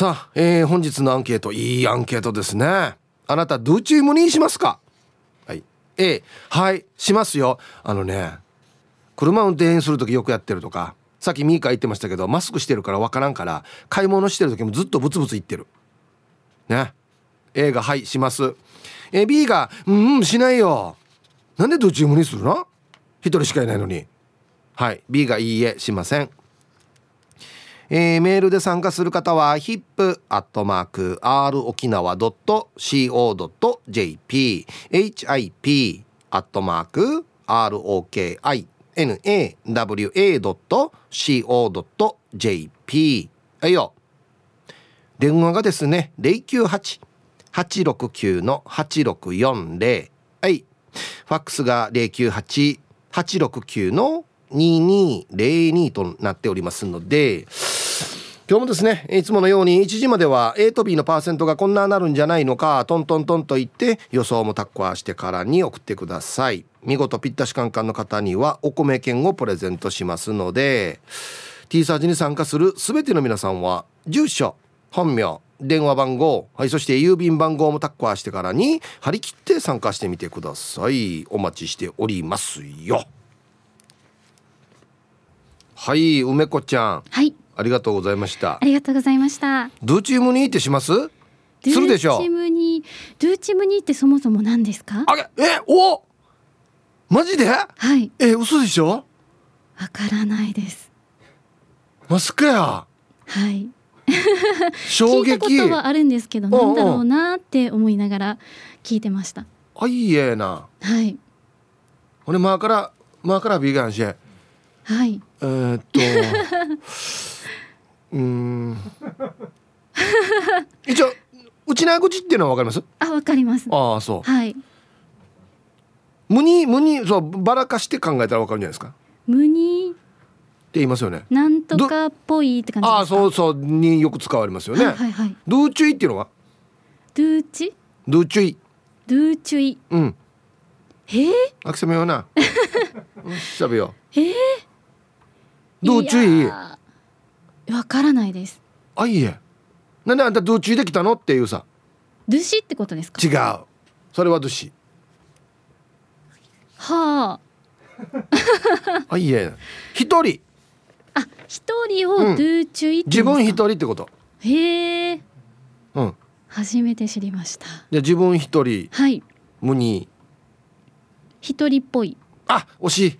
さあ、本日のアンケート、いいアンケートですね。あなたどうチームにしますか？はい、はいしますよ。車運転するときよくやってるとか、さっきミーカー言ってましたけど、マスクしてるから分からんから、買い物してるときもずっとブツブツ言ってるね。 A がはいします。 B がうんしないよ。なんでどっちもにするの、一人しかいないのに。はい、 B がいいえしません。メールで参加する方は hip@rokinawa.co.jp hip@rokinawa.co.jp。 はいよ、電話がですね 098-869-8640、 はい、ファックスが 098-869-2202 となっておりますので、今日もですねいつものように1時までは A と B のパーセントがこんななるんじゃないのか、トントントンと言って予想もタッコアしてからに送ってください。見事ピッタシカンカンの方にはお米券をプレゼントしますので、 T サージに参加するすべての皆さんは住所、本名、電話番号、はい、そして郵便番号もタッコアしてからに張り切って参加してみてください。お待ちしておりますよ。はい、梅子ちゃん、はい、ありがとうございました。ありがとうございました。ドゥチムニーってします？するでしょ。ドゥチムニーってそもそも何ですか？あれ、お、マジで？はい。嘘でしょ？わからないです。マスクや。はい。衝撃。聞いたことはあるんですけど、なんだろうなって思いながら聞いてました。あいえな。はい。俺マーからビーガンし。はい。一応うちな口っていうのはわかります？あ、わかります。ああ、そう、はい、無にそうばらかして考えたらわかるんじゃないですか。無にって言いますよね。なんとかっぽいって感じですか？ああ、そうそう、によく使われますよね。はいはいはい。ドゥチュイっていうのは？ドゥチュイ、うん、あきさめようなしゃべよう。ドゥチュイわからないです。あいえ、なんであんたドゥチュイできたのっていうさ。ドゥシってことですか？違う、それはドゥシ。はああいえ、一人をドゥチュイって、自分一人ってこと。へえ、うん、初めて知りました。で、自分一人、はい、無に一人っぽい。あ、惜しい。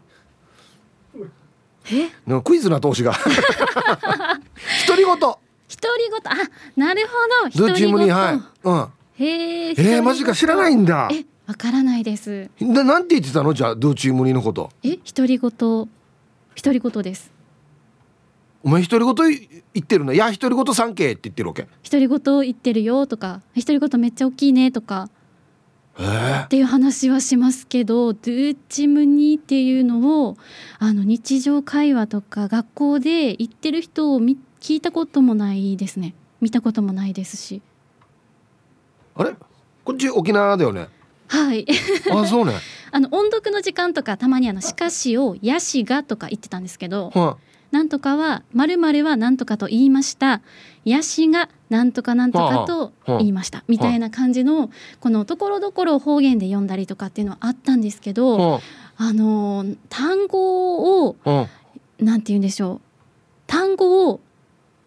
なんかクイズな投資が独り言。あ、なるほど、独り言。はい、うん、マジか、知らないんだ。わからないです。なんて言ってたの？じゃあドゥチームニのこと。独り言です。お前独り言言ってるの？いや、独り言産経って言ってるわけ。独り言言ってるよとか、独り言めっちゃ大きいねとかっていう話はしますけど、ドゥチムニっていうのを日常会話とか学校で言ってる人を聞いたこともないですね。見たこともないですし。あれ、こっち沖縄だよね。はいあ、そうね。音読の時間とかたまにしかしをやしがとか言ってたんですけど、なんとかは〇〇はなんとかと言いました、やしがなんとかなんとかと言いました、はあはあ、みたいな感じのこのところどころ方言で読んだりとかっていうのはあったんですけど、単語を、なんて言うんでしょう、単語を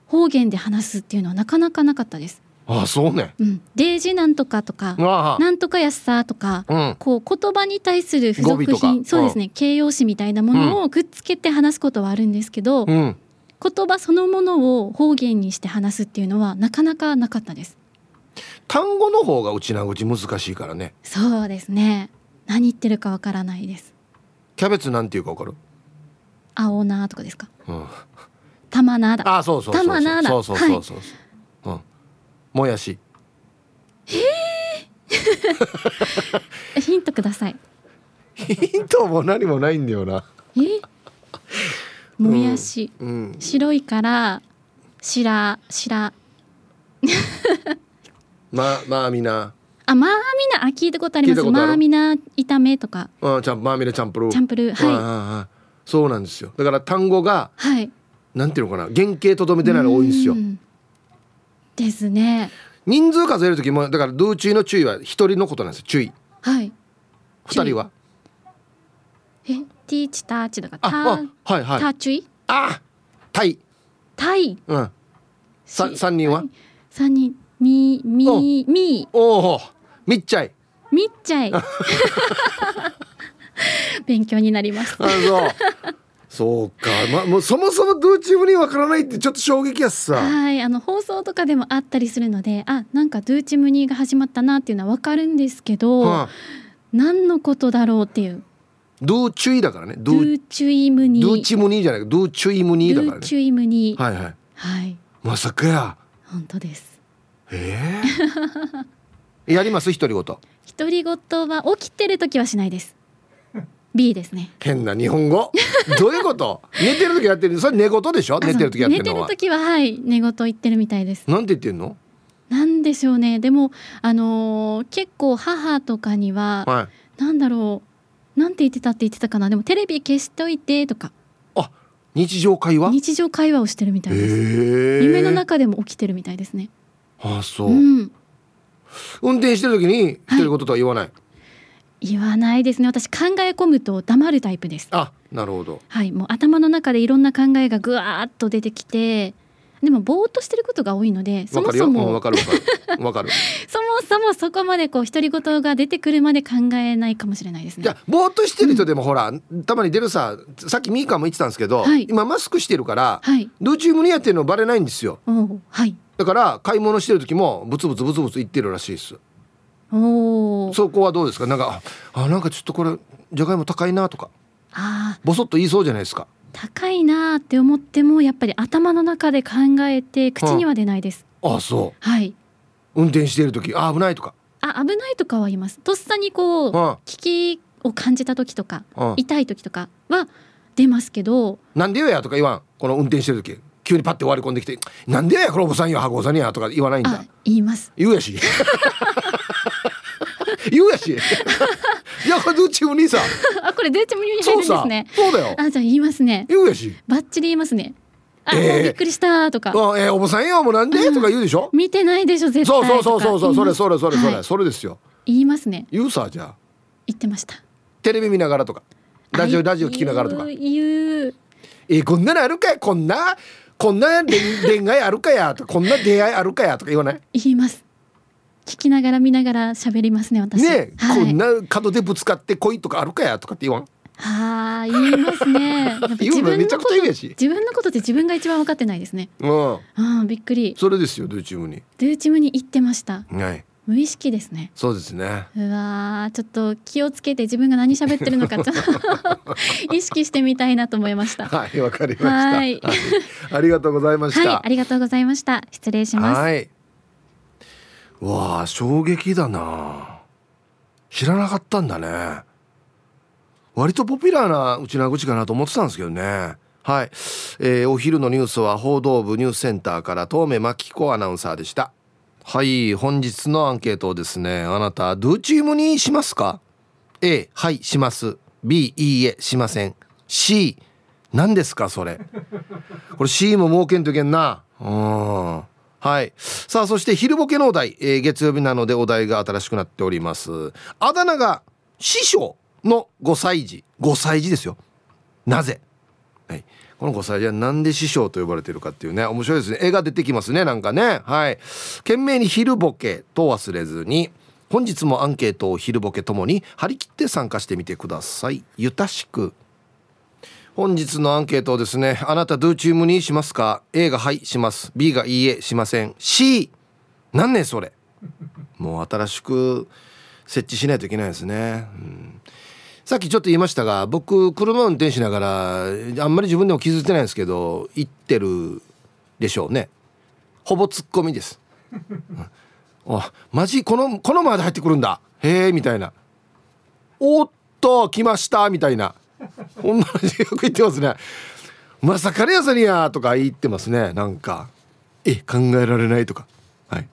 方言で話すっていうのはなかなかなかったです。あ、そうね、うん、デージなんとかとか、なんとかやっさとか、こう言葉に対する付属品、そうですね、形容詞みたいなものをくっつけて話すことはあるんですけど、言葉そのものを方言にして話すっていうのはなかなかなかったです。単語の方がうちなぐち難しいからね。そうですね、何言ってるかわからないです。キャベツなんていうかわかる？青なとかですか？玉なだ。あ、そうそうそうそうそうそうそうそう、はい、うん、もやし。ヒントください。ヒントも何もないんだよな。もやし、うん、白いからしらまあみな聞いたことあります。まあみな炒めとか、まあみなチャンプルー、はい、そうなんですよ。だから単語が、はい、なんていうのかな、原型とどめてないの多いんですよ。ですね。人数数えるときもだから道中の注意は一人のことなんですよ。注意、はい、二人はティーチターチだからター、はいはい、ターチュイあタイ、うん、3人は3人みおみっちゃい勉強になりました。そうか、ま、もうそもそもドゥーチームにわからないってちょっと衝撃やすさ。はい、あの放送とかでもあったりするので、あ、なんかドゥーチームにが始まったなっていうのはわかるんですけど、はあ、何のことだろうっていう。ドゥーチュイだからね。ドゥーチュイムニー、ドゥーチムニーじゃないか、ドゥーチュイムニーだからね。ドゥーチュイムニー、はいはい、はい、まさかや。本当です。やります？独り言。独り言は起きてるときはしないです。B ですね。変な日本語どういうこと？寝てる時やってる。それ寝言でしょ。寝てる時やってるのは。寝てる時は、はい、寝言言ってるみたいです。なんて言ってんの？なんでしょうね。でも、結構母とかには、はい、なんだろう、なんて言ってたって言ってたかな。でもテレビ消しといてとか。あ、日常会話をしてるみたいです。夢の中でも起きてるみたいですね。あ、そう、うん、運転してる時に一人言とは言わない、はい、言わないですね。私考え込むと黙るタイプです。あ、なるほど、はい、もう頭の中でいろんな考えがぐわーっと出てきて、でもぼーっとしてることが多いので、そもそもそこまでこう独り言が出てくるまで考えないかもしれないですね。いや、ぼーっとしてる人でもほら、うん、たまに出るさっきミーカーも言ってたんですけど、はい、今マスクしてるから、はい、ドゥーチュームにやってるのバレないんですよ、はい、だから買い物してる時もブツブツ言ってるらしいです。お、そこはどうですか？なんかちょっとこれじゃがいも高いなとか、あ、ボソッと言いそうじゃないですか。高いなって思ってもやっぱり頭の中で考えて口には出ないです。 あ、そう、はい、運転している時、あ、危ないとか、あ、危ないとかは言います。とっさにこう、危機を感じた時とか、痛い時とかは出ますけど、なんでよやとか言わん。この運転してる時急にパッて割り込んできて、なんでやこのおばさんや箱さんやとか言わないんだ。あ、言います。言うやし言うやしいや、これドゥーチムニーさあ、これドゥーチムニーに入るんですね。そうだよ。あ、じゃあ言いますね。言うやし、バッチリ言いますね。あ、もうびっくりしたとか、おばさんよもうなんで、とか言うでしょ。見てないでしょ絶対とか。そうそれ、はい、それですよ。言いますね。言うさ。じゃあ言ってました。テレビ見ながらとかラジオ聞きながらとか言う、こんなのあるかや、こんな恋愛あるかやとか、こんな出会いあるかやとか言わない？言います。聞きながら見ながら喋りますね、私ね、はい、こんな角でぶつかって恋とかあるかやとかって言わん？あ、言いますね。やっぱ自分のことって自分が一番分かってないですね。あ、びっくり。それですよ、ドゥーチムに行ってました、はい、無意識ですね。そうですね。うわ、ちょっと気をつけて自分が何喋ってるのか意識してみたいなと思いました。はい、わかりました。はい、ありがとうございました、はい、ありがとうございました。失礼します。はい、わあ、衝撃だな。知らなかったんだね。割とポピュラーなうちなぐちかなと思ってたんですけどね。はい、お昼のニュースは報道部ニュースセンターから遠目真紀子アナウンサーでした。はい、本日のアンケートですね。あなたドゥーチームにしますか？ A、はい、します。 B、いいえ、しません。 C、何ですかそれ。これ C も儲けんといけんな。はい、さあ、そして昼ボケのお題、月曜日なのでお題が新しくなっております。あだ名が師匠の5歳児ですよ。なぜ、はい、この5歳児はなんで師匠と呼ばれているかっていうね、面白いですね。絵が出てきますね、なんかね。はい、懸命に昼ボケと忘れずに、本日もアンケートを昼ボケともに張り切って参加してみてください。ゆたしく。本日のアンケートをですね、あなたドゥーチームにしますか？ A がはい、します。 B がいいえ、しません。 C、 なんねそれ。もう新しく設置しないといけないですね、うん、さっきちょっと言いましたが、僕車運転しながらあんまり自分でも気づいてないんですけど言ってるでしょうね。ほぼツッコミですあ、マジこの前で入ってくるんだ、へーみたいな、おっと来ましたみたいな、ほんまによく言ってますね。まさかねやさにやとか言ってますね。なんか考えられないとか。はい、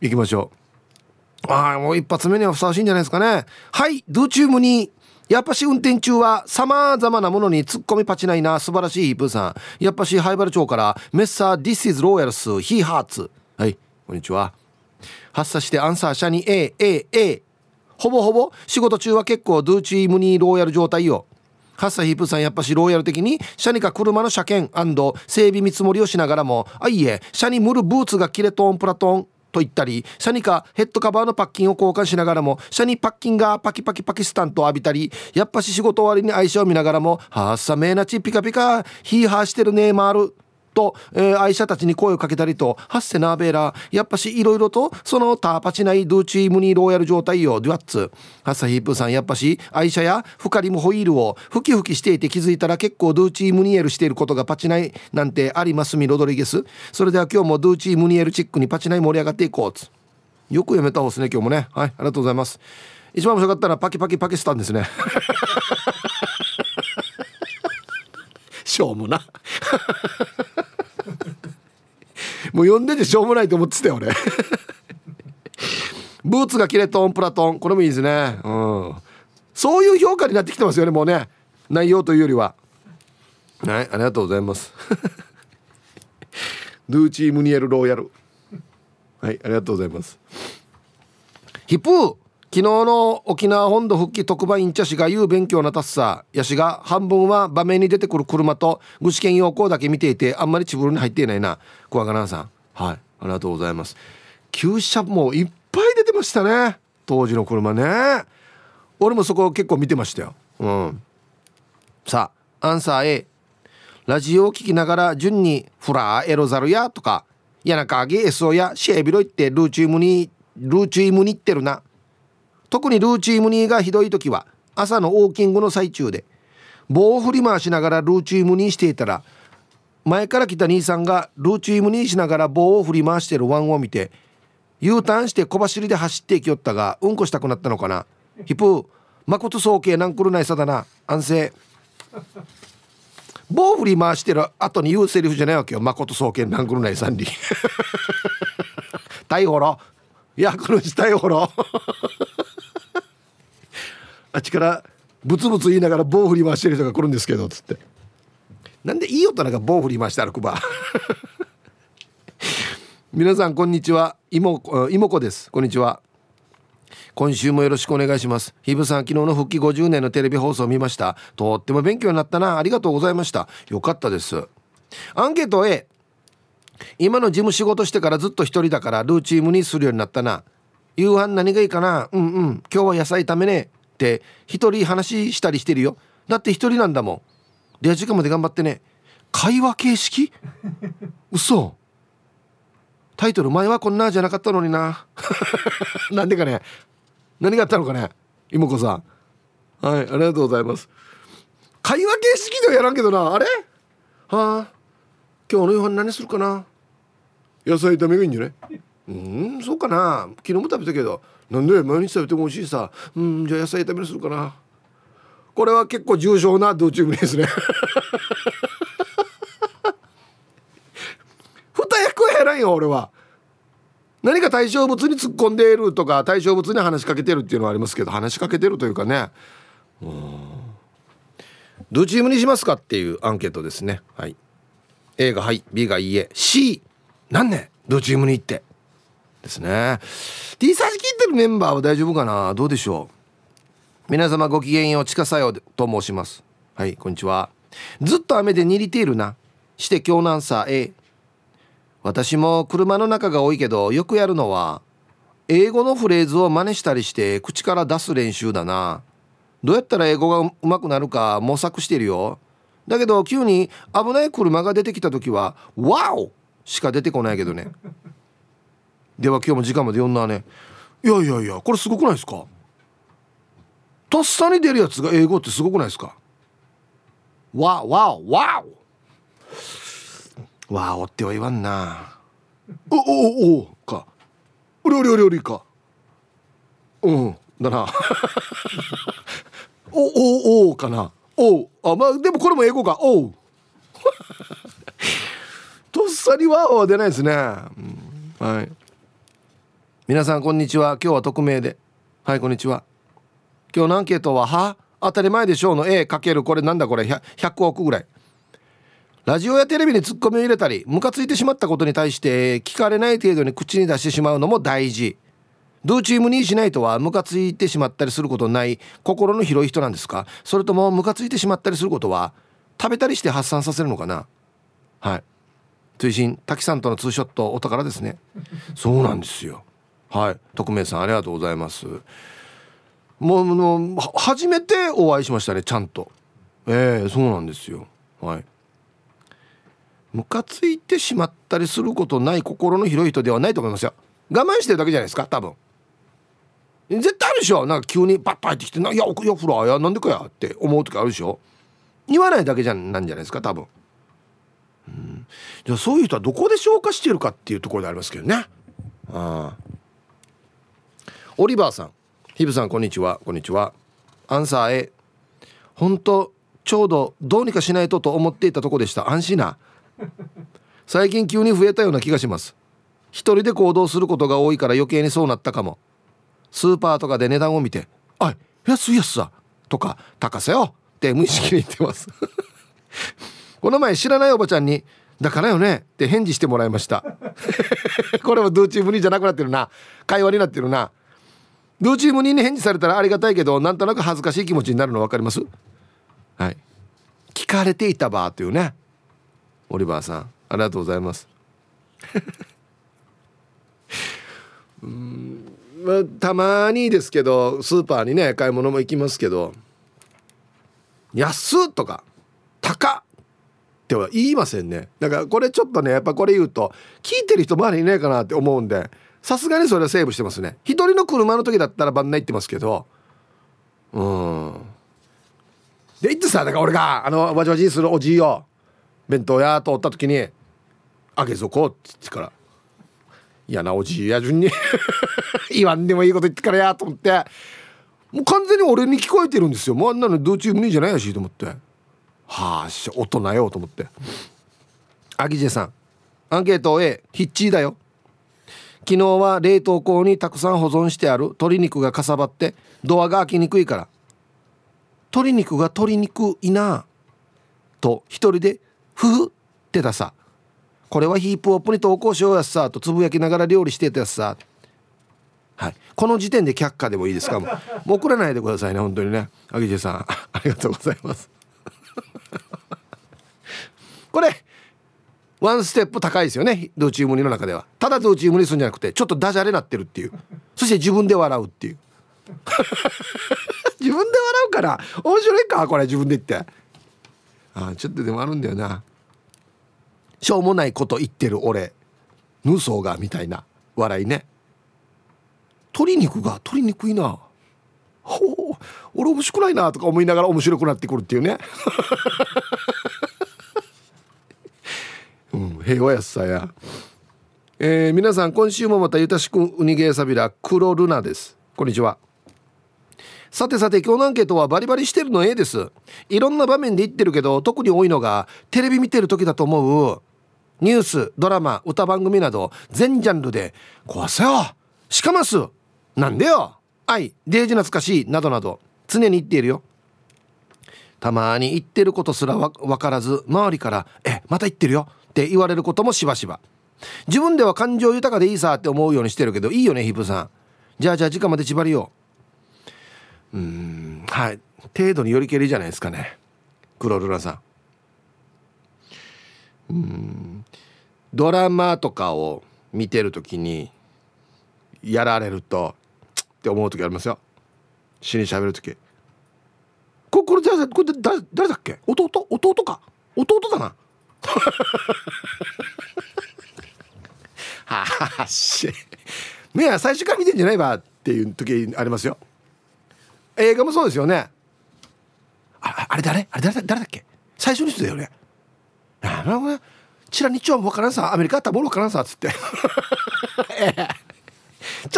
行きましょう。ああ、もう一発目にはふさわしいんじゃないですかね。はい、ドゥーチュームに。やっぱし運転中はさまざまなものにツッコミパチないな。素晴らしいヒープーさん。やっぱしハイバル町からメッサーディスイズローヤルスヒーハーツ。はい、こんにちは。発射してアンサー社に A。 ほぼほぼ仕事中は結構ドゥーチームにローヤル状態よ。発射ヒープさんやっぱしローヤル的に社にか車の車検&整備見積もりをしながらも、あいえ社にムルブーツがキレトンプラトンと言ったり、シャニかヘッドカバーのパッキンを交換しながらもシャニパッキンがパキパキパキスタンと浴びたり、やっぱし仕事終わりに愛車を見ながらもはっさめーなちピカピカヒーハーしてるねーまーると、愛車たちに声をかけたりと、ハッセナーベーラーやっぱしいろいろとそのターパチないドゥーチームにローヤル状態よ。デュアッツハッサヒープーさんやっぱし愛車やフカリムホイールをフキフキしていて、気づいたら結構ドゥーチームニエルしていることがパチないなんてありますみロドリゲス。それでは今日もドゥーチームニエルチックにパチない盛り上がっていこう。つよく読めた方ですね今日もね。はい、ありがとうございます。一番面白かったのはパキパキパキスタンですねしょうもなもう呼んでてしょうもないと思ってたよ俺ブーツがキレトンプラトン、これもいいですね、うん、そういう評価になってきてますよねもうね、内容というよりは。はい、ありがとうございますドゥーチームニエルローヤル、はい、ありがとうございます。ヒップー昨日の沖縄本土復帰特番インチャシが言う勉強なタッサーやしが、半分は場面に出てくる車と具志堅用高だけ見ていてあんまりチブルに入っていないな。小若菜さん、はい、ありがとうございます。旧車もいっぱい出てましたね、当時の車ね。俺もそこ結構見てましたよ、うん、さあアンサー A。 ラジオを聞きながら順にフラーエロザルやとかやなかあげエソやシエビロイってルーチームに行ってるな。特にルーチームニーがひどい時は朝のウォーキングの最中で棒を振り回しながらルーチームニーしていたら、前から来た兄さんがルーチームニーしながら棒を振り回してるワンを見て U ターンして小走りで走っていきよったが、うんこしたくなったのかな。ヒプーまこと総計なんくるないさだな。安静棒を振り回してる後に言うセリフじゃないわけよ。まこと総計なんくるないさんに逮捕ろいやこの時逮捕ろあっちからブツブツ言いながら棒振り回してる人が来るんですけどつって、なんでいい大人が棒振り回して歩くば皆さんこんにちは、妹子です。こんにちは、今週もよろしくお願いします。ひぶさん昨日の復帰50年のテレビ放送を見ました。とっても勉強になったな、ありがとうございました。よかったです。アンケート A。 今の事務仕事してからずっと一人だからルーチームにするようになったな。夕飯何がいいかな、うんうん、今日は野菜食べねえって一人話したりしてるよ。だって一人なんだもん。レア時間まで頑張ってね。会話形式嘘。タイトル前はこんなじゃなかったのにななんでかね、何があったのかね妹子さん、はい、ありがとうございます。会話形式ではやらんけどな、あれはあ、今日の夕飯何するかな、野菜炒めがいいんじゃない、うん、そうかな、昨日も食べたけどなんで毎日食べても美味しいさ、うん、じゃあ野菜炒めにするかな。これは結構重症なドゥーチームですね二役はやらんよ俺は。何か対象物に突っ込んでいるとか対象物に話しかけてるっていうのはありますけど、話しかけてるというかね、うん、ドゥーチームにしますかっていうアンケートですね、はい、A がはい、 B がいいえ、 C なんねドゥーチームに行ってですね。 T サージ聞いてるメンバーは大丈夫かな、どうでしょう。皆様ごきげんよう、ちかさよと申します。はい、こんにちは。ずっと雨でにりているなして今日のアンサー A。 私も車の中が多いけどよくやるのは英語のフレーズを真似したりして口から出す練習だな。どうやったら英語が上手くなるか模索してるよ。だけど急に危ない車が出てきた時はワオしか出てこないけどねでは今日も時間まで読んだね。いやいやいや、これすごくないですか。とっさに出るやつが英語ってすごくないですか。わわわおわおっては言わんな。おおおかおりおりおりおりか、うんだなおおおかなお、あ、まあでもこれも英語かおとっさにわおは出ないですね、うん、はい。皆さんこんにちは、今日は匿名で、はい、こんにちは。今日のアンケートは当たり前でしょうの A× これなんだこれ 100億ぐらい。ラジオやテレビにツッコミを入れたりムカついてしまったことに対して聞かれない程度に口に出してしまうのも大事。ドゥチームにしないとはムカついてしまったりすることない心の広い人なんですか？それともムカついてしまったりすることは食べたりして発散させるのかな。はい。追伸滝さんとのツーショットお宝ですね。そうなんですよ。はい。匿名さんありがとうございます。もう初めてお会いしましたねちゃんと。そうなんですよ。はい。ムカついてしまったりすることない心の広い人ではないと思いますよ。我慢してるだけじゃないですか多分。絶対あるでしょ。なんか急にバッと入ってきていやお風呂なんでかやって思う時あるでしょ。言わないだけじゃなんじゃないですか多分。じゃあそういう人はどこで消化してるかっていうところでありますけどね。オリバーさん、ヒブさんこんにちは。こんにちは。アンサー A。 本当ちょうどうにかしないとと思っていたとこでした。安心な最近急に増えたような気がします。一人で行動することが多いから余計にそうなったかも。スーパーとかで値段を見てあ、安い安さとか高さよって無意識に言ってますこの前知らないおばちゃんにだからよねって返事してもらいましたこれもドゥーチームにじゃなくなってるな、会話になってるな。ドゥーチームに返事されたらありがたいけどなんとなく恥ずかしい気持ちになるの分かります。はい、聞かれていたばーというね。オリバーさんありがとうございますたまにですけどスーパーにね買い物も行きますけど安とか高っては言いませんね。だからこれちょっとねやっぱこれ言うと聞いてる人周りいないかなって思うんでさすがにそれはセーブしてますね。一人の車の時だったらバンナ行ってますけどでいつさだから俺がわじわじするおじいよ弁当屋とおった時にあげそこって言ってからいやなおじいや順に言わんでもいいこと言ってからやと思ってもう完全に俺に聞こえてるんですよ。もうあんなのドゥーチームにじゃないやしと思ってはあし大人よと思って。アギジェさんアンケート A ヒッチーだよ。昨日は冷凍庫にたくさん保存してある鶏肉がかさばってドアが開きにくいから鶏肉が取りにくいなと一人でふふってたさ。これはヒープホップに投稿しようやさとつぶやきながら料理してたやさ。はい、この時点で却下でもいいですか。もう送らないでくださいね本当にね。アギジェさんありがとうございますこれワンステップ高いですよねドゥーチームニの中では。ただドゥーチームニするんじゃなくてちょっとダジャレなってるっていう、そして自分で笑うっていう自分で笑うから面白いかこれ自分で言ってちょっとでもあるんだよな。しょうもないこと言ってる俺ヌーソーがみたいな笑いね。鶏肉が取りにくいなほう俺面白くないなとか思いながら面白くなってくるっていうね、平和やさや、皆さん今週もまたゆたしくウニゲーサビラ黒ルナです。こんにちは。さてさて今日のアンケートはバリバリしてるの A です。いろんな場面で言ってるけど特に多いのがテレビ見てる時だと思う。ニュースドラマ歌番組など全ジャンルで壊せよしかますなんでよ愛デージ懐かしいなどなど常に言っているよ。たまに言ってることすら分からず周りからまた言ってるよって言われることもしばしば。自分では感情豊かでいいさって思うようにしてるけどいいよねヒプさん。じゃあ時間まで縛りよう。はい、程度によりけりじゃないですかね黒ルラさん。ドラマとかを見てるときにやられるとって思う時ありますよ。死に喋る時これ誰だっけ弟だなはっしねえ最初から見てんじゃないわっていう時ありますよ。映画もそうですよね。あれ誰だっけ最初の人だよね。なるほどね。チラ日朝も分からんさアメリカあったらもう分からんさっつってち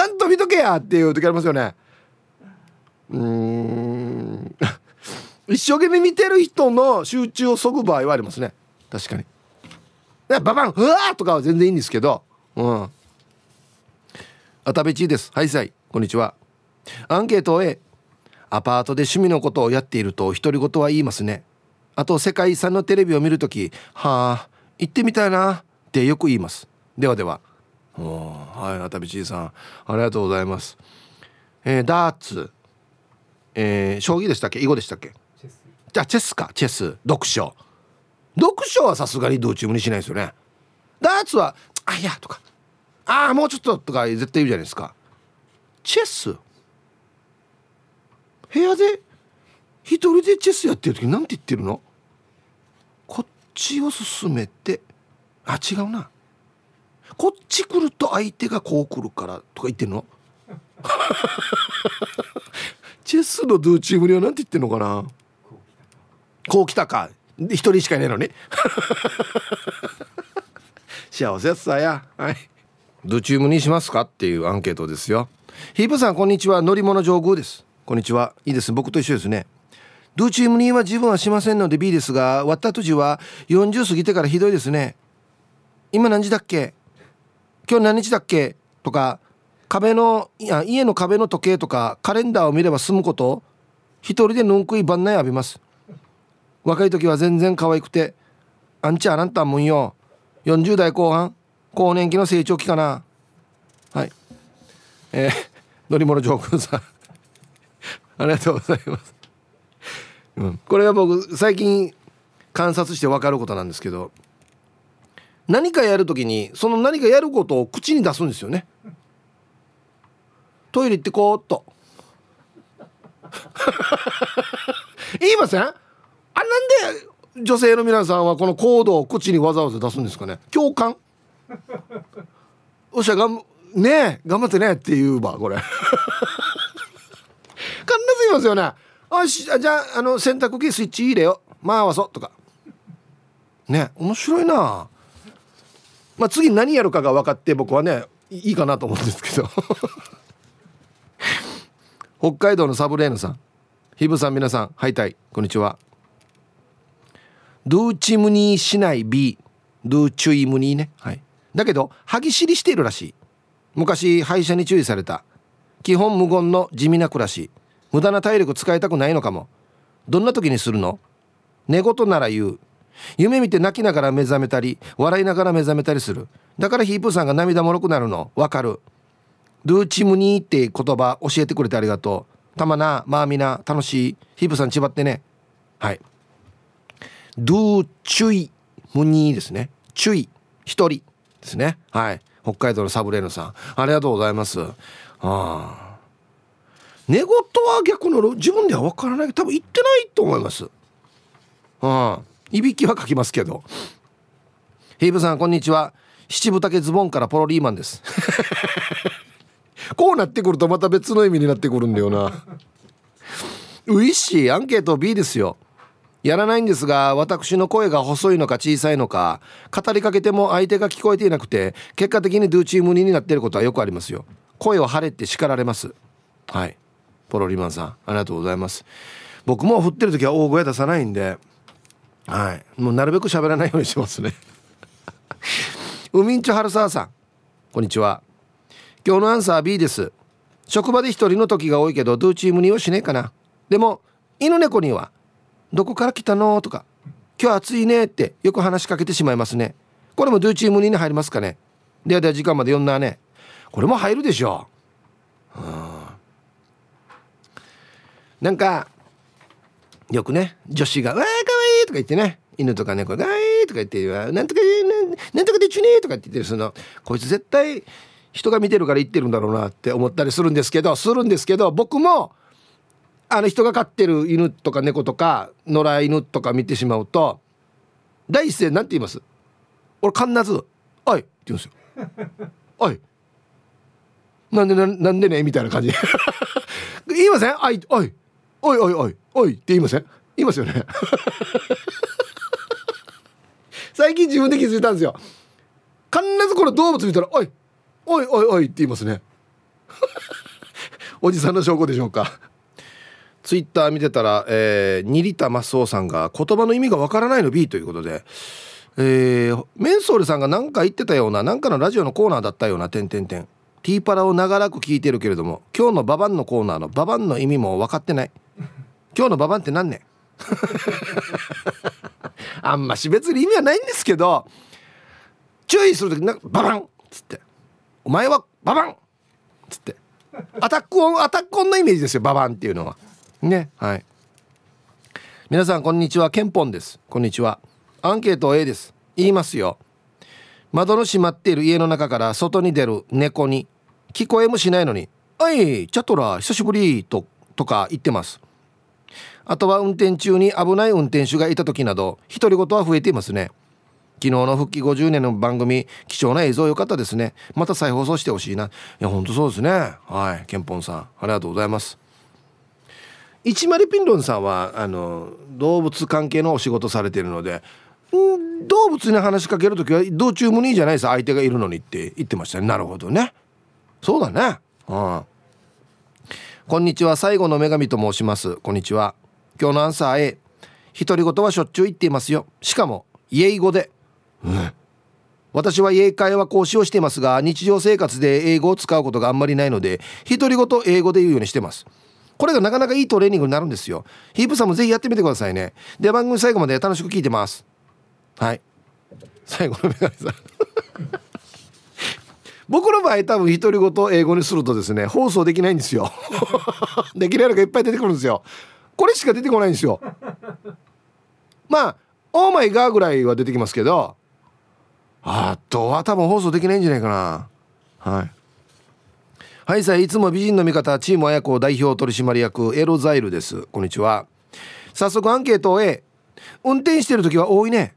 ゃんと見とけやっていう時ありますよね。一生懸命見てる人の集中をそぐ場合はありますね。確かにババンうわーとかは全然いいんですけど。あたべちです。はいさいこんにちは。アンケート A アパートで趣味のことをやっていると独り言は言いますね。あと世界遺産のテレビを見るとき、はあ行ってみたいなってよく言います。ではでは。はい、渡辺 G さんありがとうございます。ダーツ、将棋でしたっけ、囲碁でしたっけ、じゃあチェスか。チェス、読書はさすがに道中無理しないですよね。ダーツはあいやとかああもうちょっととか絶対言うじゃないですか。チェス、部屋で一人でチェスやってる時なんて言ってるの、こっちを進めてあ違うなこっち来ると相手がこう来るからとか言ってんのチェスのドゥーチームにはなんて言ってんのかな、こう来たか一人しかいないのに幸せやつだや、はい、ドゥーチームにしますかっていうアンケートですよ。ヒープさんこんにちは、乗り物上宮です。こんにちは。いいです、僕と一緒ですね。ドゥーチームには自分はしませんので B ですが、割ったとじは40過ぎてからひどいですね。今何時だっけ、今日何日だっけとか、家の壁の時計とかカレンダーを見れば済むこと、一人でぬん食い番内浴びます。若い時は全然可愛くて、あんちゃあらんたんもんよ。40代後半、更年期の成長期かな。はい、乗り物上空さんありがとうございます、これは僕最近観察して分かることなんですけど、何かやるときにその何かやることを口に出すんですよね。トイレ行ってこーっと言いません？あ、なんで女性の皆さんはこの行動を口にわざわざ出すんですかね。共感おっしゃがんねえ頑張ってねって言うばこれ必ず言いますよね。あしじゃ あの洗濯機スイッチ入れよ回そうとかね、面白いな。まあ、次何やるかが分かって僕はねいいかなと思うんですけど北海道のサブレーヌさん、ヒブさん皆さんハイタイこんにちは。ドゥーチムニーしない B、 ドゥーチュイムニーね、はい、だけど歯ぎしりしているらしい。昔歯医者に注意された。基本無言の地味な暮らし、無駄な体力使いたくないのかも。どんな時にするの？寝言なら言う。夢見て泣きながら目覚めたり笑いながら目覚めたりする。だからヒープーさんが涙もろくなるのわかる。ドゥーチムニーって言葉教えてくれてありがとう。たまなまあみな楽しい。ヒープーさんちばってね。はい、ドゥーチュイムニーですね。チュイ一人ですね。はい、北海道のサブレーヌさんありがとうございます。寝言は逆の自分では分からないけど多分言ってないと思います。いびきはかきますけど。ヒープさんこんにちは、七分丈ズボンからポロリーマンですこうなってくるとまた別の意味になってくるんだよなういしい。アンケート B ですよ。やらないんですが、私の声が細いのか小さいのか、語りかけても相手が聞こえていなくて結果的にドゥーチーム2になっていることはよくありますよ。声を張れって叱られます。はい、ポロリマンさんありがとうございます。僕も振ってる時は大声出さないんで、はい、もうなるべく喋らないようにしてますねウミンチョハルサーさんこんにちは。今日のアンサー B です。職場で一人の時が多いけどドゥーチームにはしねえかな。でも犬猫にはどこから来たのとか今日暑いねってよく話しかけてしまいますね。これもドゥーチームに入りますかね。ではでは時間まで読んだね。これも入るでしょう。なんかよくね、女子がわーかわいいとか言ってね、犬とか猫がわーいとか言ってなんとかなんとかでちゅねーとか言ってる、そのこいつ絶対人が見てるから言ってるんだろうなって思ったりするんですけど僕も人が飼ってる犬とか猫とか野良犬とか見てしまうと第一声なんて言います？俺必ずおいって言うんですよおいなんでねみたいな感じ言いません？おいって言いますよね最近自分で気づいたんですよ。必ずこの動物見たらおいって言いますねおじさんの証拠でしょうか。ツイッター見てたら、ニリタマスオさんが言葉の意味がわからないの B ということで、メンソールさんが何か言ってたような何かのラジオのコーナーだったようなティーパラを長らく聞いてるけれども今日のババンのコーナーのババンの意味も分かってない。今日のババンって何ねあんまし別に意味はないんですけど、注意するときになんかババンっつって、お前はババンっつって、アタックオンのイメージですよ、ババンっていうのはね。はい、皆さんこんにちは、ケンポンです。こんにちは。アンケート A です。言いますよ。窓の閉まっている家の中から外に出る猫に聞こえもしないのに、おいチャトラ久しぶりとか言ってます。あとは運転中に危ない運転手がいた時など独り言は増えていますね。昨日の復帰50年の番組、貴重な映像良かったですね。また再放送してほしいな。いや本当そうですね。はい、ケンポンさんありがとうございます。一丸ピンロンさんは動物関係のお仕事されているので、動物に話しかけるときは道中無理じゃないです、相手がいるのにって言ってましたね。なるほどね、そうだね。うん、こんにちは、最後の女神と申します。こんにちは。今日のアンサー A、 独り言はしょっちゅう言っていますよ。しかもイエイ語で、うん、私は英会話講師をしていますが、日常生活で英語を使うことがあんまりないので、独り言英語で言うようにしてます。これがなかなかいいトレーニングになるんですよ。ヒープさんもぜひやってみてくださいね。で、番組最後まで楽しく聞いてます。はい、最後の女神さん。僕の場合多分独り言を英語にするとですね、放送できないんですよ。できないのがいっぱい出てくるんですよ。これしか出てこないんですよ。まあオーマイガーぐらいは出てきますけど、あとは多分放送できないんじゃないかな。はいはい、さあ、いつも美人の味方チームあやこ代表取締役エロザイルです。こんにちは。早速アンケート A、 運転してる時は多いね。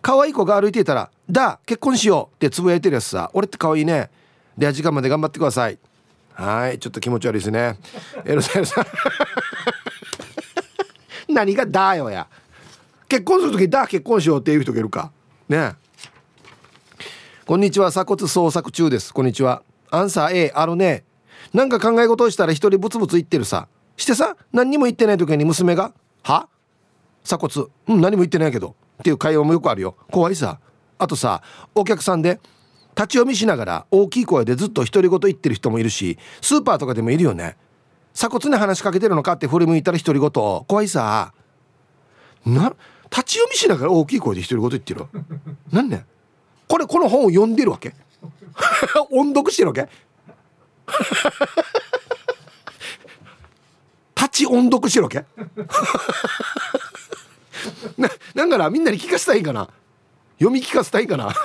可愛い子が歩いていたら、だ結婚しようってつぶやいてるやつさ、俺って可愛いね。では時間まで頑張ってください。はい、ちょっと気持ち悪いですね。エロさん何がだよや。結婚するときだ結婚しようっていう人がいるかね。こんにちは、鎖骨捜索中です。こんにちは。アンサー A、 あるね。なんか考え事をしたら一人ブツブツ言ってるさ、してさ、何にも言ってないときに娘がは鎖骨、うん、何も言ってないけどっていう会話もよくあるよ。怖いさ。あとさ、お客さんで立ち読みしながら大きい声でずっと独り言言ってる人もいるし、スーパーとかでもいるよね。鎖骨に話しかけてるのかって振り向いたら独り言、怖いさ。な、立ち読みしながら大きい声で独り言言ってるなんねこれ、この本を読んでるわけ音読してるわけ立ち音読してるわけなんかな、みんなに聞かせたいかな、読み聞かせたいかなはい、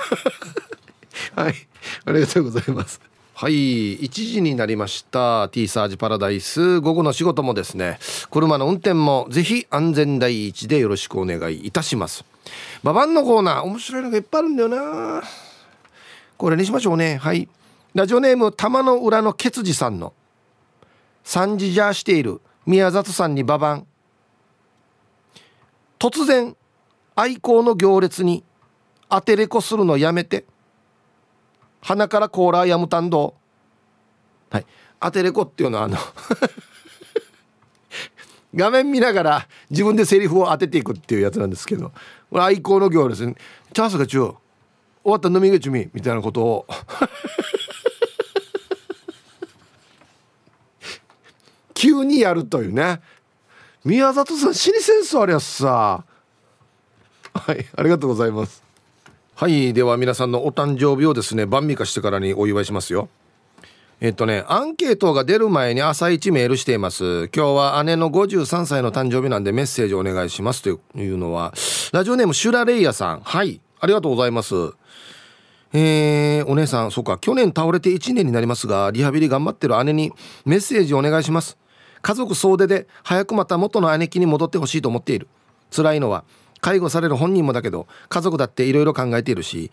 ありがとうございます。はい、1時になりました。 T サージパラダイス、午後の仕事もですね、車の運転もぜひ安全第一でよろしくお願いいたします。ババンのコーナー、面白いのがいっぱいあるんだよな。これにしましょうね。はい、ラジオネーム玉の裏のケツジさんの、三時じゃしている宮里さんにババン。突然愛好の行列にアテレコするのやめて、鼻からコーラーやむたんど。はい、アテレコっていうのは画面見ながら自分でセリフを当てていくっていうやつなんですけど、これ愛好の行列にチャンスが中終わった飲み口みみたいなことを急にやるというね。宮里さん死にセンスありゃさ。はい、ありがとうございます。はい、では皆さんのお誕生日をですね、晩御飯してからにお祝いしますよ。アンケートが出る前に朝一メールしています。今日は姉の53歳の誕生日なんでメッセージお願いしますというのは、ラジオネームシュラレイヤさん。はい、ありがとうございます。お姉さん、そうか、去年倒れて1年になりますが、リハビリ頑張ってる姉にメッセージお願いします。家族総出で早くまた元の姉貴に戻ってほしいと思っている。辛いのは介護される本人もだけど、家族だっていろいろ考えているし、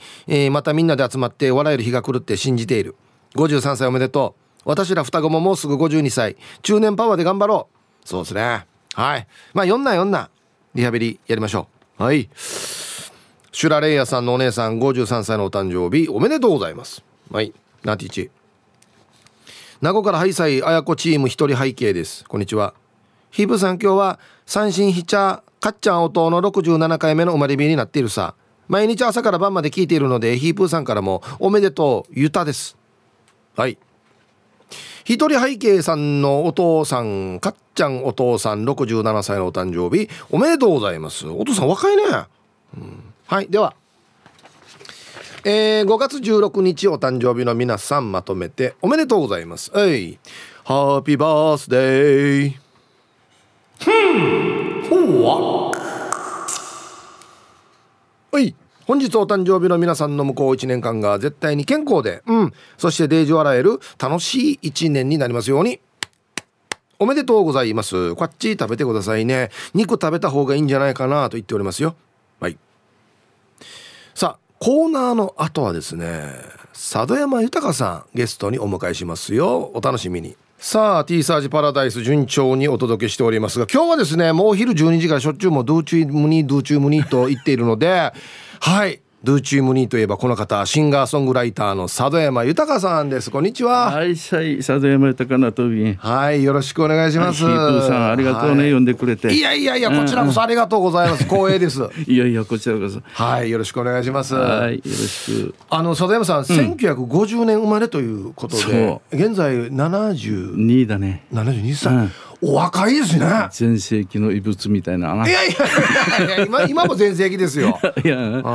またみんなで集まって笑える日が来るって信じている。53歳おめでとう。私ら双子ももうすぐ52歳、中年パワーで頑張ろう。そうですね。はい、まあ4男リハビリやりましょう。はい、シュラレイヤさんのお姉さん53歳のお誕生日おめでとうございます。はい、ナティチ名護からハイサイあやこチーム一人背景です。こんにちは。ヒープさん、今日は三振ひちゃかっちゃん弟の67回目の生まれ日になっているさ。毎日朝から晩まで聞いているので、ヒープさんからもおめでとうゆたです。はい、一人背景さんのお父さん、かっちゃんお父さん67歳のお誕生日おめでとうございます。お父さん若いね、はい。では、5月16日お誕生日の皆さんまとめておめでとうございます。ハッピーバースデー。本日お誕生日の皆さんの向こう1年間が絶対に健康で、そしてデージ笑える楽しい1年になりますように。おめでとうございます。こっち食べてくださいね。肉食べた方がいいんじゃないかなと言っておりますよ。はい。さあ、コーナーの後はですね、佐渡山豊さんゲストにお迎えしますよ。お楽しみに。さあ、T サージパラダイス順調にお届けしておりますが、今日はですね、もうお昼12時からしょっちゅうもドゥーチュームニーと言っているのではい、ドゥーチームニーといえばこの方、シンガーソングライターの佐渡山豊さんです。こんにちは。はい、佐渡山豊のトビン。はい、よろしくお願いします。はい、ヒープーさん、ありがとうね、呼んでくれて。いや、こちらこそありがとうございます。光栄です。いや、こちらこそ。はい、よろしくお願いします。はい、よろしく。佐渡山さん、1950年生まれということで、現在72だね。72歳。お若いですね。全盛期の異物みたいな。いや 今も全盛期ですよ。というこ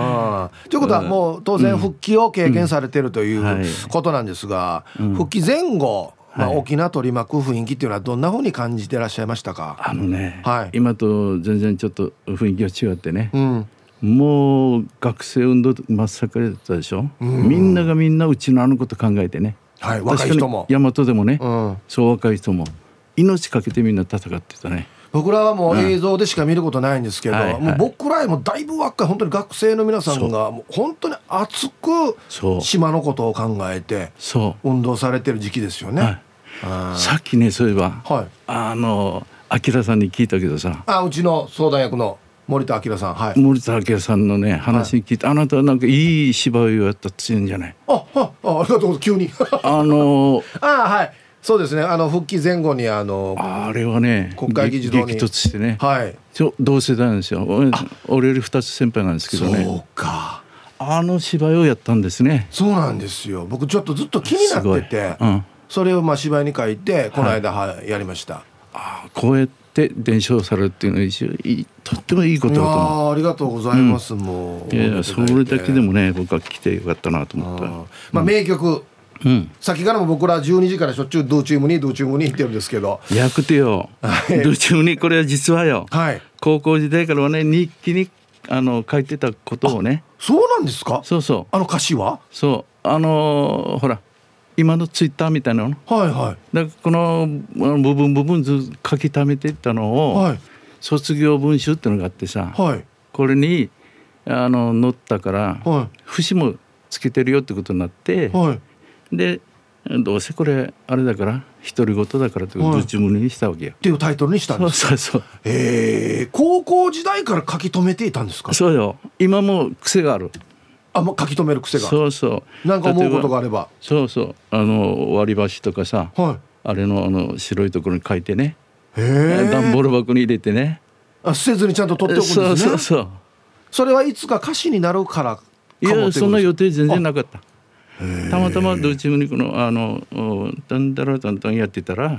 とはもう当然復帰を経験されてるということなんですが、復帰前後、沖縄取り巻く雰囲気っていうのはどんな風に感じてらっしゃいましたか？今と全然ちょっと雰囲気が違ってね、もう学生運動真っ盛りだったでしょ、みんなうちのあのこと考えてね、若い人も大和でもね、そう若い人も命かけてみんな戦ってたね。僕らはもう映像でしか見ることないんですけど、もう僕らもだいぶ若い本当に学生の皆さんがもう本当に熱く島のことを考えて運動されてる時期ですよね。さっきね、そういえば、明さんに聞いたけどさ、うちの相談役の森田明さん、森田明さんのね話に聞いて、あなたはなんかいい芝居をやったって言うんじゃない？ありがとう、急にそうですね、復帰前後にあれはね国会議事堂に激突してね、同世代なんですよ。俺より2つ先輩なんですけどね。そうか、あの芝居をやったんですね。そうなんですよ。僕ちょっとずっと気になってて、それを芝居に書いてこの間やりました。こうやって伝承されるっていうのはとってもいいことだと思う。ありがとうございます。もういやそれだけでもね、僕は来てよかったなと思った。名曲、先からも僕ら12時からしょっちゅうドゥーチュームニーって言うんですけど、役手よ、ドゥチュームニー。これは実はよ、高校時代からはね、日記に書いてたことをね。そうなんですか？そう歌詞はそうほら今のツイッターみたいなの、だからこの部分ずっと書き溜めていったのを、卒業文集ってのがあってさ、これに載ったから、節もつけてるよってことになって、でどうせこれあれだから独り言だからという自分にしたわけよっていうタイトルにしたんです。高校時代から書き留めていたんですか？そうよ。今も癖がある。もう書き留める癖がある。なんか思うことがあれば割り箸とかさ、あれの白いところに書いてね、段ボール箱に入れてね、捨てずにちゃんと取っておくんですね。それはいつか歌詞になるからかも。いや、そんな予定全然なかった。たまたまドゥーチュームニーのダンダラダンダンやってたら、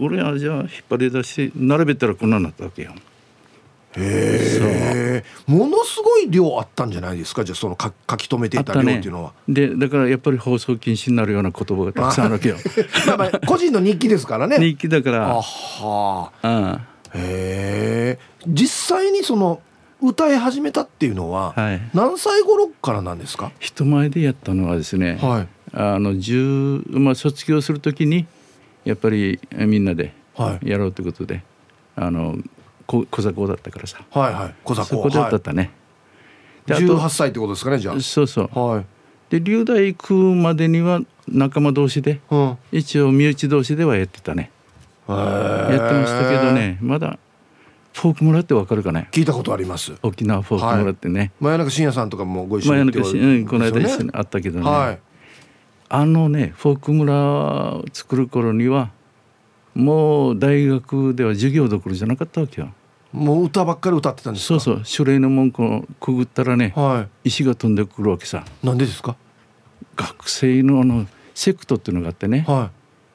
俺はじゃあ引っ張り出して並べたらこんなになったわけよ。ものすごい量あったんじゃないですか？じゃあその書き留めていた量っていうのは。でだからやっぱり放送禁止になるような言葉がたくさんあるわけよ。個人の日記ですからね。日記だから。実際にその歌い始めたっていうのは何歳頃からなんですか？人前でやったのはですね、卒業するときにやっぱりみんなでやろうということで、小座高だったからさ、小座高だったね、18歳ってことですかね。じゃあで龍大行くまでには仲間同士で、一応身内同士ではやってたね。やってましたけどね。まだフォーク村ってわかるかね？聞いたことあります。沖縄フォーク村ってね、前中信也さんとかもご一緒に行って、この間一緒に会ったけどね、フォーク村を作る頃にはもう大学では授業どころじゃなかったわけよ。もう歌ばっかり歌ってたんですか？書類の門をくぐったらね、石が飛んでくるわけさ。なんでですか？学生のセクトっていうのがあってね、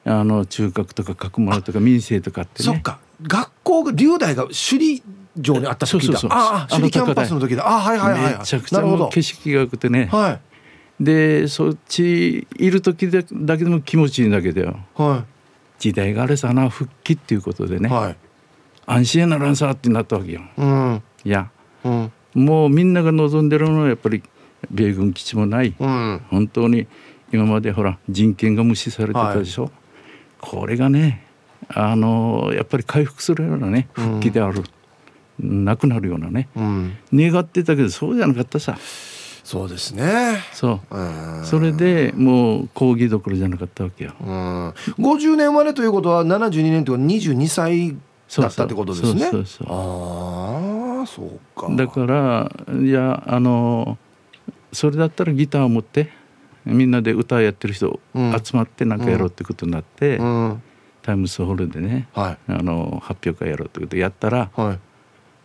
中核とか学問とか民生とかってね。そっか、学校が龍大が首里城にあった時だ。そうそうそう、ああ首里キャンパスの時だ。あ、はいはいはいはい、めちゃくちゃもう景色が良くてね、はい、でそっちいる時だけでも気持ちいいんだけどよ、はい、時代があれさな復帰っていうことでね、はい、安心やならんさってなったわけよ、うん、いや、うん、もうみんなが望んでるのはやっぱり米軍基地もない、うん、本当に今までほら人権が無視されてたでしょ、はい、これがねやっぱり回復するようなね復帰である、うん、なくなるようなね、うん、願ってたけどそうじゃなかったさ。そうですね。そう、それでもう抗議どころじゃなかったわけよ。50年生まれということは72年というか22歳だったってことですね。そうそうそうそう、ああそうか。だからいやそれだったらギターを持ってみんなで歌やってる人集まって何かやろうってことになって、うんうん、タイムスホールでね、はい、発表会やろうってことやったら、は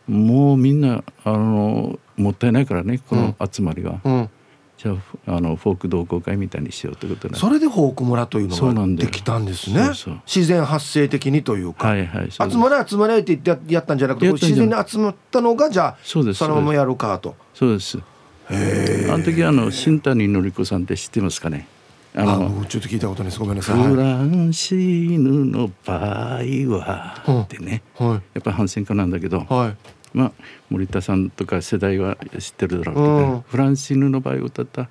い、もうみんなもったいないからねこの集まりが、うんうん、じゃあ、フォーク同好会みたいにしようってことになって、それでフォーク村というのができたんですね。そうそう自然発生的にというか、はいはい、そうです。集まれって言ってやったんじゃなくて自然に集まったのがじゃあそのままやるかと。そうです。あの時新谷のり子さんって知ってますかね。もうちょっと聞いたことないです、ごめんなさい。フランシーヌの場合はってね、はい、やっぱり反戦家なんだけど、はい、まあ、森田さんとか世代は知ってるだろうけど、ね、フランシーヌの場合を歌った、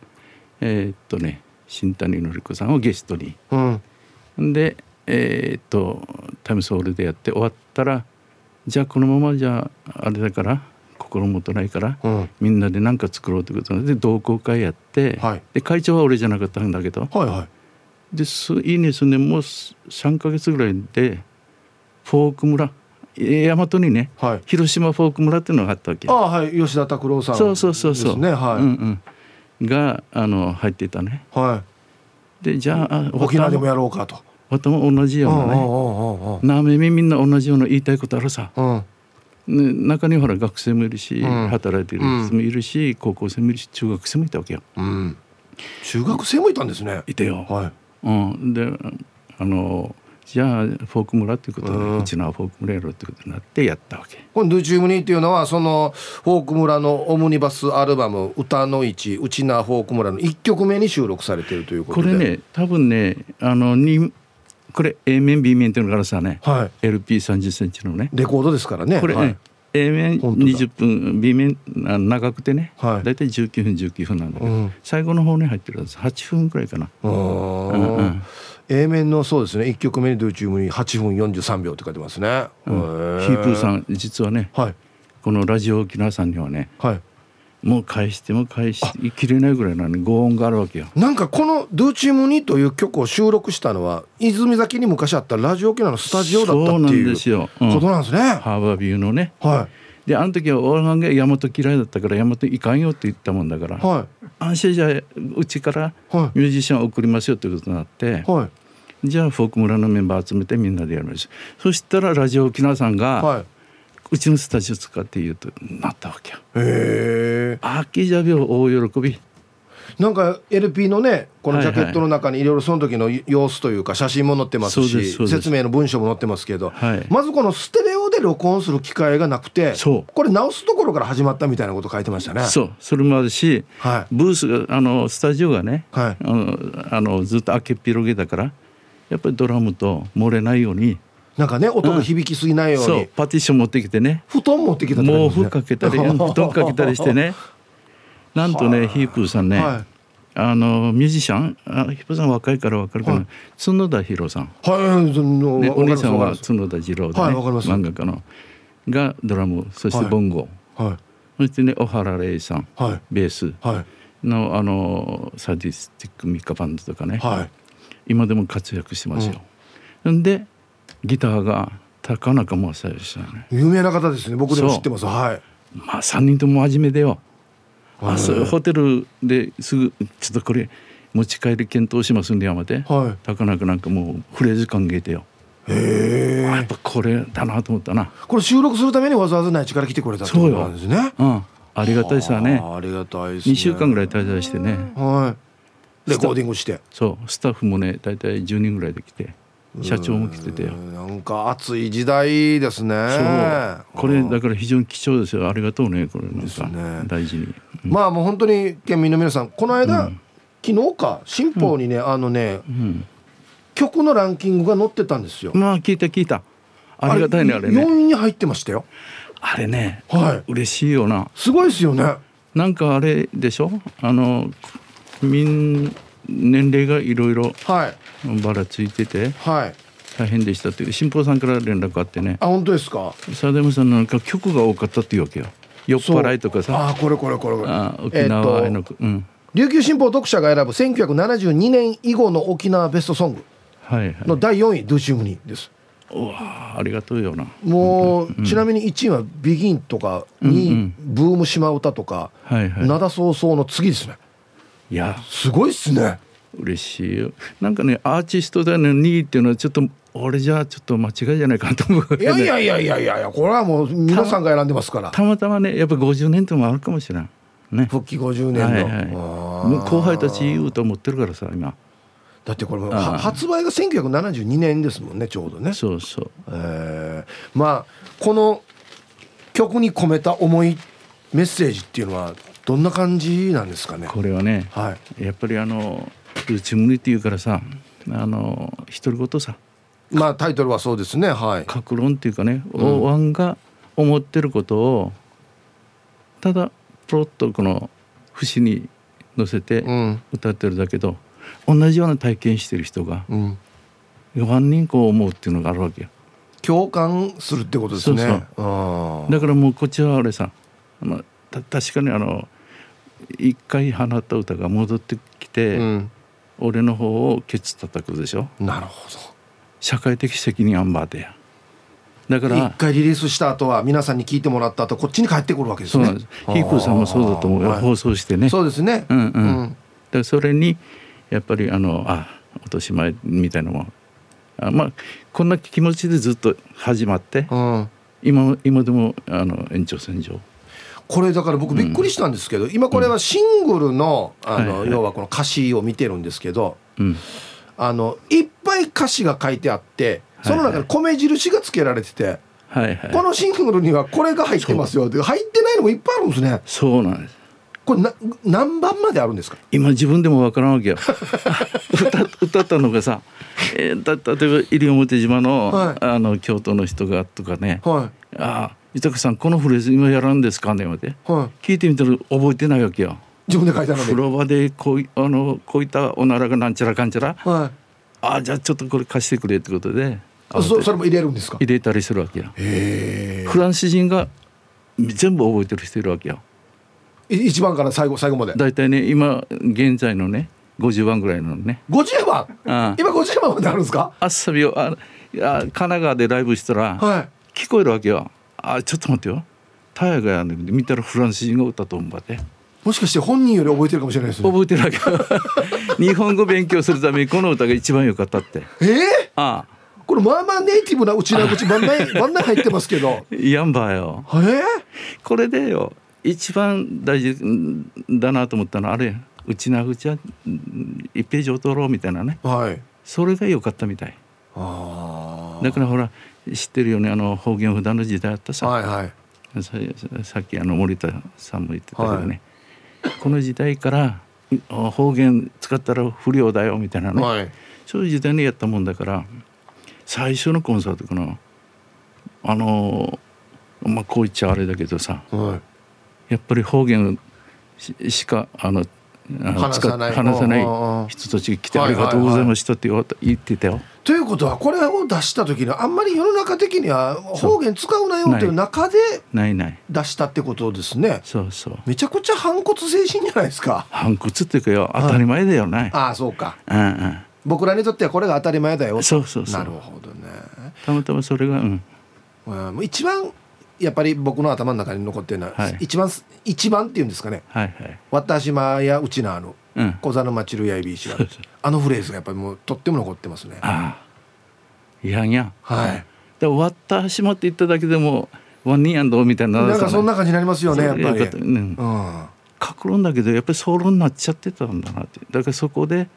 新谷のり子さんをゲストに、うん、で、タイムソウルでやって終わったらじゃあこのままじゃ あれだから心もとないから、うん、みんなで何か作ろうということで同好会やって、はい、で会長は俺じゃなかったんだけど、はいはい、でいいですね。もう3ヶ月ぐらいでフォーク村大和にね、はい、広島フォーク村っていうのがあったわけ。あ、はい、吉田拓郎さんですね。そうそうそう、はい、うんうん、が入ってたね、はい、でじゃあ沖縄でもやろうかと。私も同じようなね、なめみんな同じような言いたいことあるさ、うん、中にほら学生もいるし、うん、働いている人もいるし、うん、高校生もいるし中学生もいたわけよ、うん、中学生もいたんですね。いたよ、はい、うん、でじゃあフォーク村ということで、うちのフォーク村やろうということになってやったわけ。このドゥチュームニーっていうのはそのフォーク村のオムニバスアルバム歌の市うちなフォーク村の1曲目に収録されているということで、これね多分ねこれ A 面 B 面っていうのからさね、はい、LP30 センチのねレコードですからねこれ、はい、A 面20分 B 面長くてね、はい、だいたい19分なんだけど、うん、最後の方に入ってるんです。8分くらいかな、うんうん、A 面のそうですね1曲目にドゥーチュームに8分43秒って書いてますね、うん、ヒープーさん実はね、はい、このラジオ沖縄さんにはね、はい、もう返しても返しきれないぐらいのご恩があるわけよ。なんかこのドゥチュームニという曲を収録したのは泉崎に昔あったラジオ沖縄のスタジオだったっていうことなんですね、うん、ハーバービューのね、はい、であの時は大阪が大和嫌いだったから大和いかんよって言ったもんだから、はい、安心じゃうちからミュージシャンを送りますよってことになって、はい、じゃあフォーク村のメンバー集めてみんなでやります。そしたらラジオ沖縄さんが、はい、うちのスタジオ使って言うとなったわけよ。へえ。秋ジャビを大喜び。なんか LP のねこのジャケットの中にいろいろその時の様子というか写真も載ってますし説明の文章も載ってますけど、はい、まずこのステレオで録音する機会がなくてこれ直すところから始まったみたいなこと書いてましたね。そうそれもあるし、はい、ブースがスタジオがね、はい、ずっと開けっ広げだからやっぱりドラムと漏れないようになんかね音が響きすぎないように、うん、そうパティション持ってきてね布団持ってきたって、ね、毛布かけたり布団かけたりしてねなんとねヒープーさんね、はい、ミュージシャンヒープーさん若いから分かるかな、はい、角田博さん、はいね、お兄さんは角田次郎でね、はい、漫画家のがドラムそしてボンゴ、はいはい、そしてね小原玲さん、はい、ベースの、はい、サディスティックミカバンドとかね、はい、今でも活躍してますよ、うん、でギターが高中正義さんね有名な方ですね。僕でも知ってます、はい、まあ3人とも真面目でよ、はい、そうホテルですぐちょっとこれ持ち帰り検討しますんでやめて、はい、高中なんかもうフレーズ考えてよ。へえ。やっぱこれだなと思ったな。これ収録するためにわざわざ内地から来てくれたってことなんですね。そうよ、うん、ありがたいさね。ありがたいですね。2週間ぐらい滞在してね、はい、レコーディングしてそうスタッフもね大体10人ぐらいで来て社長も来てて、なんか熱い時代ですね。そうこれだから非常に貴重ですよ。ありがとうね。これなんか大事に、ね、うん、まあもう本当に県民の皆さん、この間、うん、昨日か新報にね、うん、曲のランキングが載ってたんですよ。まあ聞いた。ありがたいね、あれね。4位に入ってましたよ。あれね、はい、嬉しいよな。すごいですよね。なんかあれでしょ、年齢がいろいろばらついてて、はい、大変でしたっていう新報さんから連絡あってね。あ、本当ですか。サダムさんなんか曲が多かったっていうわけよ。酔っ払いとかさあ、これあ、沖縄への、うん、琉球新報読者が選ぶ1972年以後の沖縄ベストソングの第4位、ドゥシウムニです。うわ、ありがとうよな。もう、うん、ちなみに1位はビギンとか2位、うんうん、ブーム島唄とか、はいはい、灘早々の次ですね。いや、すごいっすね。嬉しいよ。なんかね、アーティストだね2位っていうのはちょっと俺じゃちょっと間違いじゃないかと思う。いやこれはもう皆さんが選んでますから。たまたまね、やっぱ50年ともあるかもしれんね、復帰50年の、はいはい、もう後輩たちいい歌持ってるからさ。今だってこれ発売が1972年ですもんね、ちょうどね。そうそう、まあこの曲に込めた思い、メッセージっていうのはどんな感じなんですかね。これはね、はい、やっぱりうちむりっていうからさ、独り言さ、まあタイトルはそうですね、はい、格論っていうかね、おわんが思ってることをただプロッとこの節に乗せて歌ってるだけど、うん、同じような体験してる人が、うん、万人こう思うっていうのがあるわけよ。共感するってことですね。そうそう、あ、だからもうこっちはあれさ、確かに一回放った歌が戻ってきて、うん、俺の方をケツ叩くでしょ。なるほど、社会的責任アンバーでや。だから一回リリースした後は皆さんに聞いてもらった後、こっちに帰ってくるわけですね。そうなんです。ヒープーさんもそうだと思うよ、はい、放送してね。そうですね、うんうんうん、だからそれにやっぱり落とし前みたいなもん、まあこんな気持ちでずっと始まって、うん、今でも延長線上。これだから僕びっくりしたんですけど、うん、今これはシングルの、はいはい、要はこの歌詞を見てるんですけど、うん、いっぱい歌詞が書いてあって、その中に米印がつけられてて、はいはい、このシングルにはこれが入ってますよって、入ってないのもいっぱいあるんですね。そうなんです。これ何番まであるんですか。今自分でもわからんわけよ。歌ったのがさ、例えば西表島 の、はい、京都の人がとかね、はい、あ、豊さんこのフレーズ今やらんですかねって、はい、聞いてみたら覚えてないわけよ。自分で書いたので、風呂場でこういったおならがなんちゃらかんちゃら、はい、あ、じゃあちょっとこれ貸してくれってことで、それも入れるんですか。入れたりするわけよ。へ、フランス人が全部覚えてる人いるわけよ。1番から最後まで。だいたいね、今現在のね50番ぐらいのね。50番、ああ、今50番まであるんですか。あっさびを神奈川でライブしたら、はい、聞こえるわけよ。あ、ちょっと待ってよ、タヤがやんで見たらフランス人が歌とんばって、もしかして本人より覚えてるかもしれないですね。覚えてるわけよ。日本語勉強するためにこの歌が一番良かったって。ああ、これまあまあネイティブなうちな口番内入ってますけど。やんばよ、これでよ、一番大事だなと思ったのはあれ、うちなぐちは一ページを取ろうみたいなね、はい、それが良かったみたい。あ、だからほら知ってるよね、方言普段の時代あったさ、はいはい、さっき森田さんも言ってたけどね、はい、この時代から方言使ったら不良だよみたいなね、はい、そういう時代にやったもんだから、最初のコンサートかな、まあこう言っちゃあれだけどさ、はい、やっぱり方言しか話さない人たちが来てありがとうございましたって言ってたよ、はいはいはい、ということはこれを出した時にあんまり世の中的には方言使うなよっていう中で出したってことですね。そうそう、めちゃくちゃ反骨精神じゃないですか。反骨っていうかよ、当たり前だよね、はい、ああ、そうか、うんうん、僕らにとってはこれが当たり前だよ。そうそうそう、なるほどね。たまたまそれが、うん、もう一番やっぱり僕の頭の中に残ってるのは、はい、一番っていうんですかね、はいはい、私まやうちな小座の町るやいびいしは、そうそう、フレーズがやっぱりもうとっても残ってますね。ああ、いやんや、はい、で私まって言っただけでもワンニーアンドみたいな、なんかそんな感じになりますよね、やっぱり、うん、格論だけどやっぱり総論になっちゃってたんだなって。だからそこで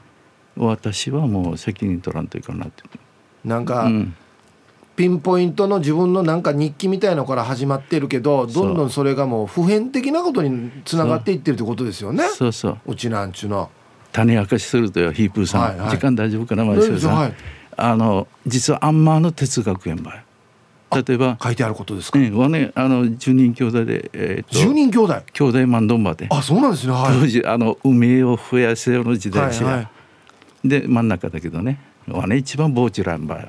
私はもう責任取らんといかんなって、なんか、うん、ピンポイントの自分のなんか日記みたいのから始まってるけど、どんどんそれがもう普遍的なことにつながっていってるってことですよね。そうそうそう、うちなんちゅうの種明かしするとよ、ヒープーさん、はいはい、時間大丈夫かな、マリセルさん、はい、実はアンマーの哲学園ばい、例えば書いてあることですか、ね、10人兄弟で、10人兄弟兄弟マンドンバで、あ、そうなんですね、はい、当時梅を増やせよの時代し、はいはい、で真ん中だけどね、わね一番棒ちらんばよ、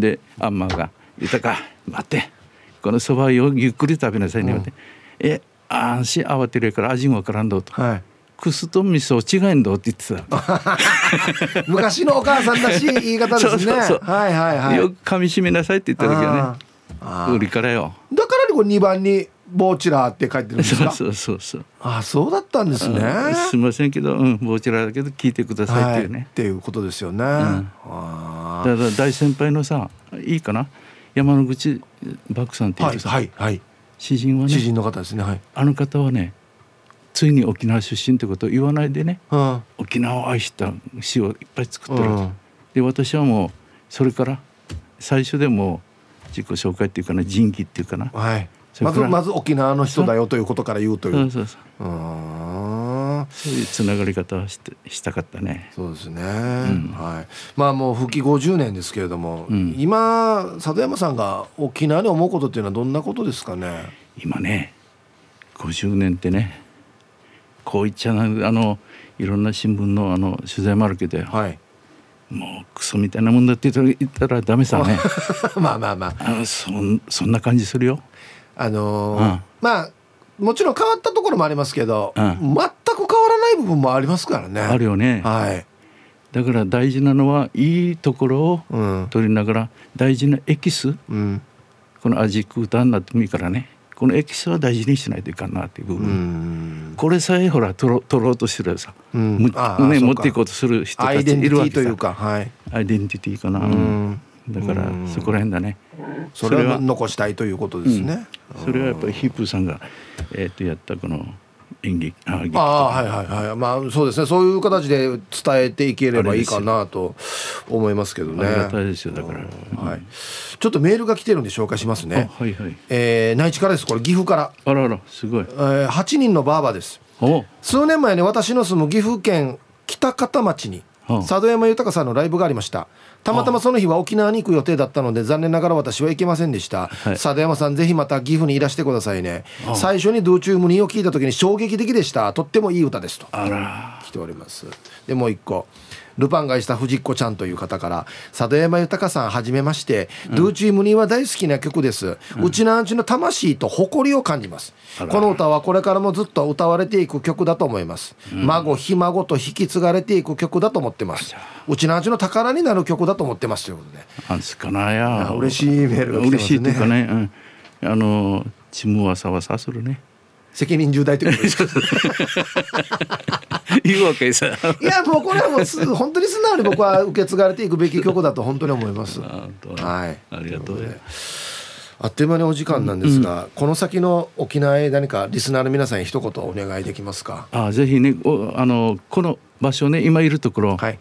でアンマーが「豊か待って、このそばをゆっくり食べなさいね」って、うん、足慌てるから味もわからんどうと。はい、クスと味噌違えんどって言ってた昔のお母さんらしい言い方ですね。そうそうそう、はいはいはい、よく噛み締めなさいって言った時はね、売りからよ、だからこう2番にボーチラーって書いてるんですか。そうそうそう、あ、そうだったんですね。すみませんけど、うん、ボーチラーだけど聞いてくださいっていうね、はい、っていうことですよね、うん、あ、だから大先輩のさ、いいかな、山之口バックさんっていうさ、はいはいはい、詩人はね、詩人の方ですね、はい、あの方はね、ついに沖縄出身ってことを言わないでね、はあ、沖縄を愛した詩をいっぱい作ってる、うん、で私はもうそれから最初でも自己紹介っていうかな、人気っていうかな、はい、まず沖縄の人だよということから言うという、そうそうそう、そういうつながり方をしたかったね。そうですね、うん、はい、まあもう復帰50年ですけれども、うん、今里山さんが沖縄に思うことっていうのはどんなことですかね。今ね、50年ってね、こう言っちゃない、いろんな新聞の取材もあるけど、はい、もうクソみたいなもんだって言ったらダメさねまあまあまあ、そんな感じするよ。うん、まあもちろん変わったところもありますけど、うん、全く変わらない部分もありますからね。あるよね、はい、だから大事なのはいいところを取りながら、うん、大事なエキス、うん、この味食うたんなってもいいからね、このエキスは大事にしないといかんなっていう部分、うん、これさえほら取ろうとしてるさ、うん、ね、持っていこうとする人たちいるわけさ、アイデンティティというか、はい、アイデンティティかな、うん、だからそこら辺だね、それは残したいということですね、うん、それはやっぱりヒープーさんが、やったこの演劇、はいはいはい、まあそうですね、そういう形で伝えていければいいかなと思いますけどね。ありがたいですよ、だから、はい、ちょっとメールが来てるんで紹介しますね。はいはい、内地からです、これ岐阜から、あらあら、すごい、8人のばあばです。数年前に私の住む岐阜県北方町に佐渡山豊さんのライブがありました。たまたまその日は沖縄に行く予定だったので、残念ながら私は行けませんでした、はい、佐渡山さん、ぜひまた岐阜にいらしてくださいね。最初にドゥチュームニーを聞いた時に衝撃的でした。とってもいい歌ですと、あら、来ております。でもう一個、ルパンがした藤子ちゃんという方から、佐渡山豊さんはじめまして、うん、ドゥチュームニーは大好きな曲です、うん、うちのアンチの魂と誇りを感じます。この歌はこれからもずっと歌われていく曲だと思います、うん、孫ひ孫と引き継がれていく曲だと思ってます。うちのアンチの宝になる曲だと思ってますということで、あんすかなや、嬉しいメールが来てますね。嬉しいっていうかね、うん、チムワサワサするね、責任重大ということです言うわけさいや、もうこれはもう本当に素直に僕は受け継がれていくべき曲だと本当に思いますはい、ありがとう。あっという間にお時間なんですが、うん、この先の沖縄へ何かリスナーの皆さんに一言お願いできますか。あ、ぜひね、この場所ね、今いるところ、はい、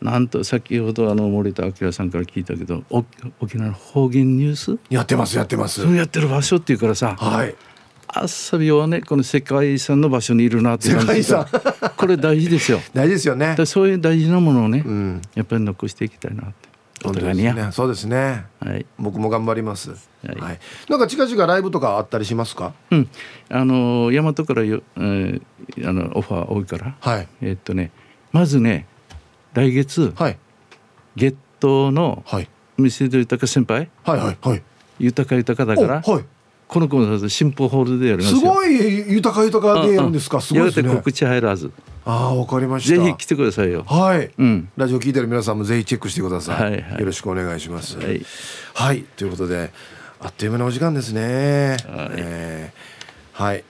なんと先ほど森田明さんから聞いたけど、沖縄の方言ニュースやってますそうやってる場所っていうからさ、はい、あさびはね、この世界遺産の場所にいるなって感じが、これ大事ですよ大事ですよね。だ、そういう大事なものをね、うん、やっぱり残していきたいなって。本当ですね、そうですね、はい、僕も頑張ります、はいはい、なんか近々ライブとかあったりしますか。うん、大和からオファー多いから、はい、まずね、来月、はい、月頭の店で豊先輩、はいはいはい、豊だから、はい、この子の新報ホールでやりますよ。すごい豊でやるんですか。すごいですね。告知入らず。ああ、わかりました。ぜひ来てくださいよ。はい、うん。ラジオ聞いてる皆さんもぜひチェックしてください。はいはい、よろしくお願いします。はい、はい、ということで、あっという間のお時間ですね。はい。はい、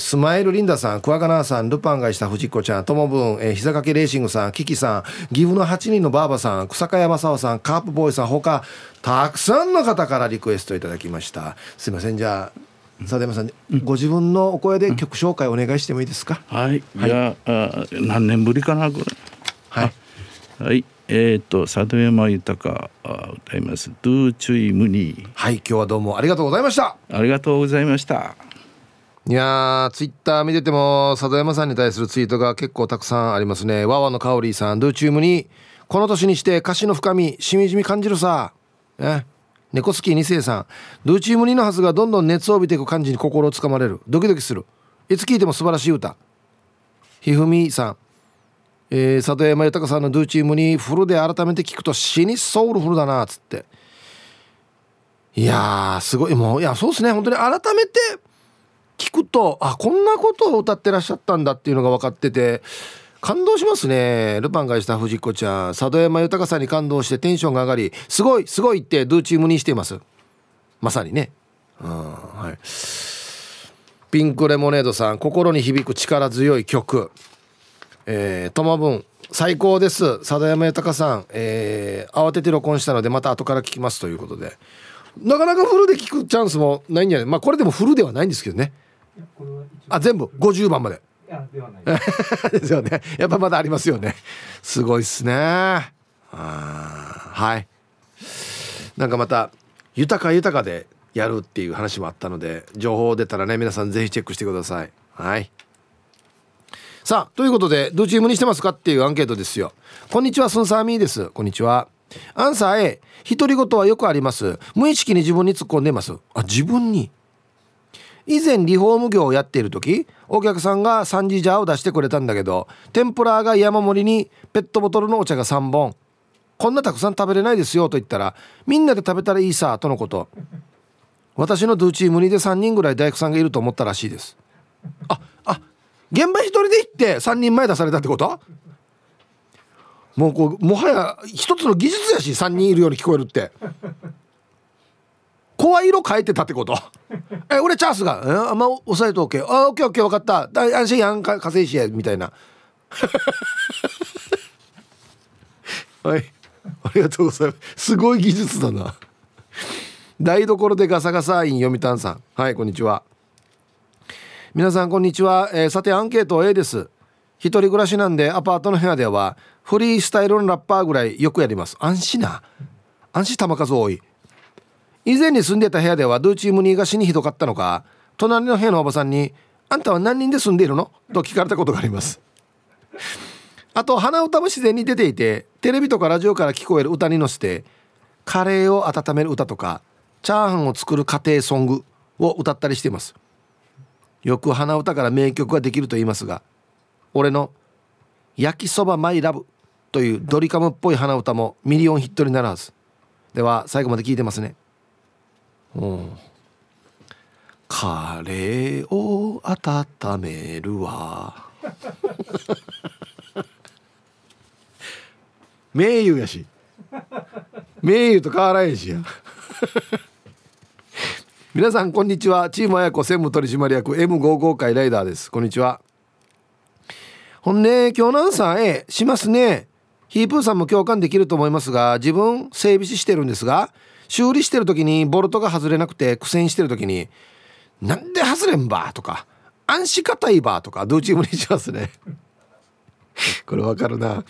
スマイルリンダさん、クワガナーさん、ルパンがした藤子ちゃん、ともぶん、膝掛けレーシングさん、キキさん、岐阜の8人のバーバさん、草加山沢さん、カープボーイさん、他たくさんの方からリクエストいただきました。すいません、じゃあ佐山さん、うん、ご自分のお声で曲紹介お願いしてもいいですか。うん、はい、いや、何年ぶりかなこれ、はい、はい、佐渡山豊歌います。ドゥーチュイムニー。はい、今日はどうもありがとうございました。ありがとうございました。いやー、ツイッター見てても佐渡山さんに対するツイートが結構たくさんありますね。ワワのカオリーさん、ドゥーチュイムニー、この年にして歌詞の深みしみじみ感じるさ。猫好き2世さん、ドゥーチュイムニーのはずがどんどん熱を帯びていく感じに心をつかまれる、ドキドキする、いつ聴いても素晴らしい歌。ひふみさん、佐渡山豊さんのドゥーチュイムニーフルで改めて聴くと死にソウルフルだなっつって。いやー、すごい。もう、いや、そうですね、本当に改めて聴くと、あ、こんなことを歌ってらっしゃったんだっていうのが分かってて感動しますね。ルパンがした藤子ちゃん、佐渡山豊さんに感動してテンションが上がり、すごいすごいってドゥーチュイムニーしています。まさにね。うん、はい。ピンクレモネードさん、心に響く力強い曲。トマブン最高です。佐渡山豊さん、慌てて録音したのでまた後から聞きますということで、なかなかフルで聞くチャンスもないんじゃない。まあこれでもフルではないんですけどね。あ、全部50番まで。いやではないですよね。やっぱまだありますよね。すごいっすね。あ、はい。なんかまた豊か豊かでやるっていう話もあったので、情報出たらね、皆さんぜひチェックしてください。はい。さあ、ということで、どうチームにしてますかっていうアンケートですよ。こんにちは、スンサーミーです。こんにちは。アンサー A、 独り言はよくあります。無意識に自分に突っ込んでます。あ、自分に。以前リフォーム業をやっている時、お客さんがサンジジャーを出してくれたんだけど、天ぷらが山盛りにペットボトルのお茶が3本、こんなたくさん食べれないですよと言ったら、みんなで食べたらいいさとのこと。私のドゥーチームにで3人ぐらい大工さんがいると思ったらしいです。あ、現場一人で行って3人前出されたってこと？もうこう、もはや一つの技術やし、3人いるように聞こえるって。声色変えてたってこと？俺チャンスが、あんま抑えておけ、あ、オッケーオッケー、分かった、安心やん、稼いしやみたいな。はい、ありがとうございます。すごい技術だな。台所でガサガサイン読谷さん、はい、こんにちは。皆さんこんにちは、さてアンケート A です。一人暮らしなんでアパートの部屋ではフリースタイルのラッパーぐらいよくやります。安心な、安心玉数多い。以前に住んでた部屋ではドゥーチームニーが死にひどかったのか、隣の部屋のおばさんにあんたは何人で住んでいるのと聞かれたことがあります。あと鼻歌も自然に出ていて、テレビとかラジオから聞こえる歌に乗せてカレーを温める歌とかチャーハンを作る家庭ソングを歌ったりしています。よく鼻歌から名曲ができると言いますが、俺の焼きそばマイラブというドリカムっぽい鼻歌もミリオンヒットになるはず。では最後まで聞いてますね。カレーを温めるわ。名優やし、名優と変わらんしや。皆さんこんにちは、チームあやこ専務取締役 M55 会ライダーです。こんにちは。ほんね、今日のアンサー A しますね。ヒープーさんも共感できると思いますが、自分整備士してるんですが、修理してる時にボルトが外れなくて苦戦してる時に、なんで外れんばとか、安心固いばとかドゥーチームにしますね。これわかるな。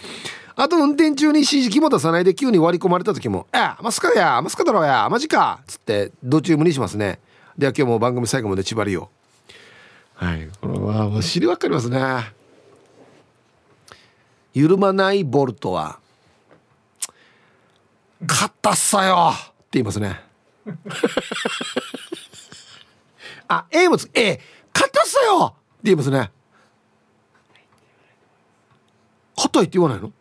あと運転中に指示器も出さないで急に割り込まれた時も、あ、マスカや、マスカだろや、マジかっつってドゥーチュイムニーしますね。では今日も番組最後まで縛りを。はい、これはもう知りわかりますね。緩まないボルトは硬っさよって言いますね。あ、 A もつ、 A 硬っさよって言いますね。硬いって言わないの？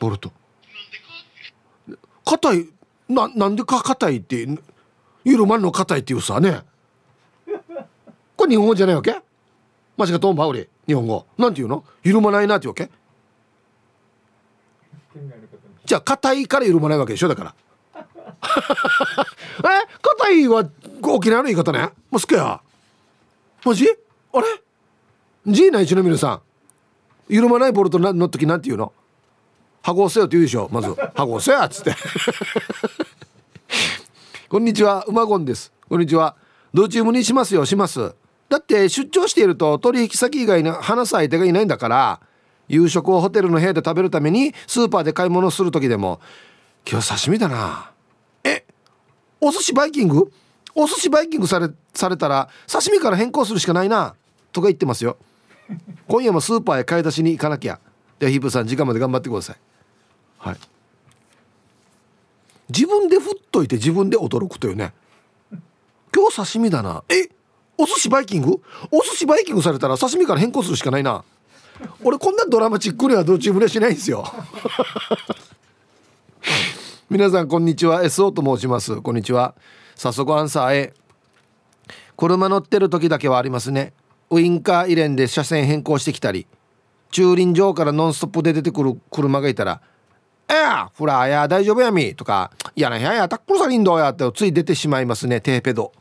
ボルト硬い、なんでか硬いって緩まんの硬いって言うさね。これ日本語じゃないわけ？マジかとんばおり日本語なんて言うの？緩まないなってわけ？じゃあ硬いから緩まないわけでしょ。だから硬いは沖縄の言い方ね。もうすけやマジ？あれ？G 内地の皆さん、緩まないボルトの時なんて言うの？ハゴせよって言うでしょ。まずハゴせやっつってこんにちは、馬ゴンです。こんにちは。ドゥーチュイムニーしますよ、します。だって出張していると取引先以外の話す相手がいないんだから、夕食をホテルの部屋で食べるためにスーパーで買い物する時でも、今日刺身だな、お寿司バイキング、お寿司バイキングされたら刺身から変更するしかないなとか言ってますよ。今夜もスーパーへ買い出しに行かなきゃ。ではヒープさん、時間まで頑張ってください。はい、自分で振っといて自分で驚くというね。今日刺身だな、お寿司バイキング、お寿司バイキングされたら刺身から変更するしかないな。俺こんなドラマチックにはどっちもしないんですよ。皆さんこんにちは、 SO と申します。こんにちは。早速アンサーへ。車乗ってる時だけはありますね。ウインカー入れんで車線変更してきたり、駐輪場からノンストップで出てくる車がいたら、フラーや大丈夫やみとか、やなややタックルサリンどうやってつい出てしまいますね。テーペド。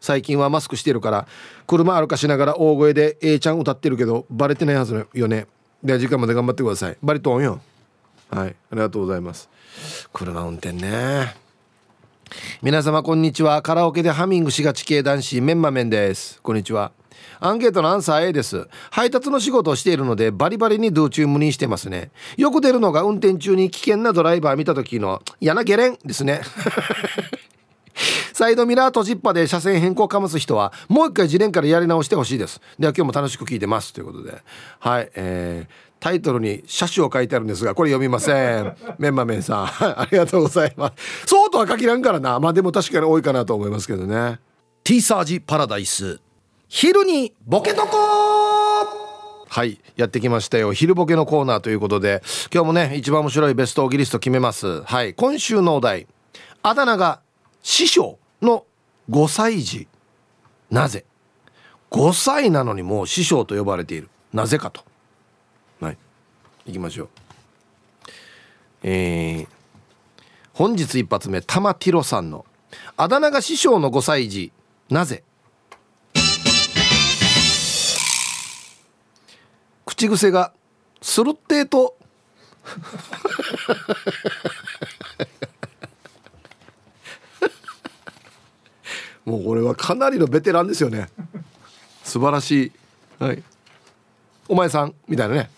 最近はマスクしてるから車歩かしながら大声で A ちゃん歌ってるけどバレてないはずよね。で、時間まで頑張ってください。バリトンよ。はい、ありがとうございます。車運転ね。皆様こんにちは。カラオケでハミングしがち系男子メンマメンです。こんにちは。アンケートのアンサー A です。配達の仕事をしているのでバリバリにドゥチュームにしてますね。よく出るのが運転中に危険なドライバー見た時のやなゲレンですね。サイドミラー閉じっぱで車線変更かます人はもう一回自連からやり直してほしいです。では今日も楽しく聞いてますということで、はい、タイトルに車種を書いてあるんですがこれ読みません。メンマメンさんありがとうございます。そうとは限らんからな。まあでも確かに多いかなと思いますけどね。 T サージパラダイス、昼にボケとこー。はい、やってきましたよ、昼ボケのコーナーということで、今日もね一番面白いベストオギリスト決めます。はい、今週のお題、あだ名が師匠の5歳児、なぜ5歳なのにもう師匠と呼ばれている、なぜかと。はい、いきましょう。本日一発目、タマティロさんのあだ名が師匠の5歳児、なぜ。口癖がするってーと。もうこれはかなりのベテランですよね。素晴らしい、はい、お前さんみたいなね。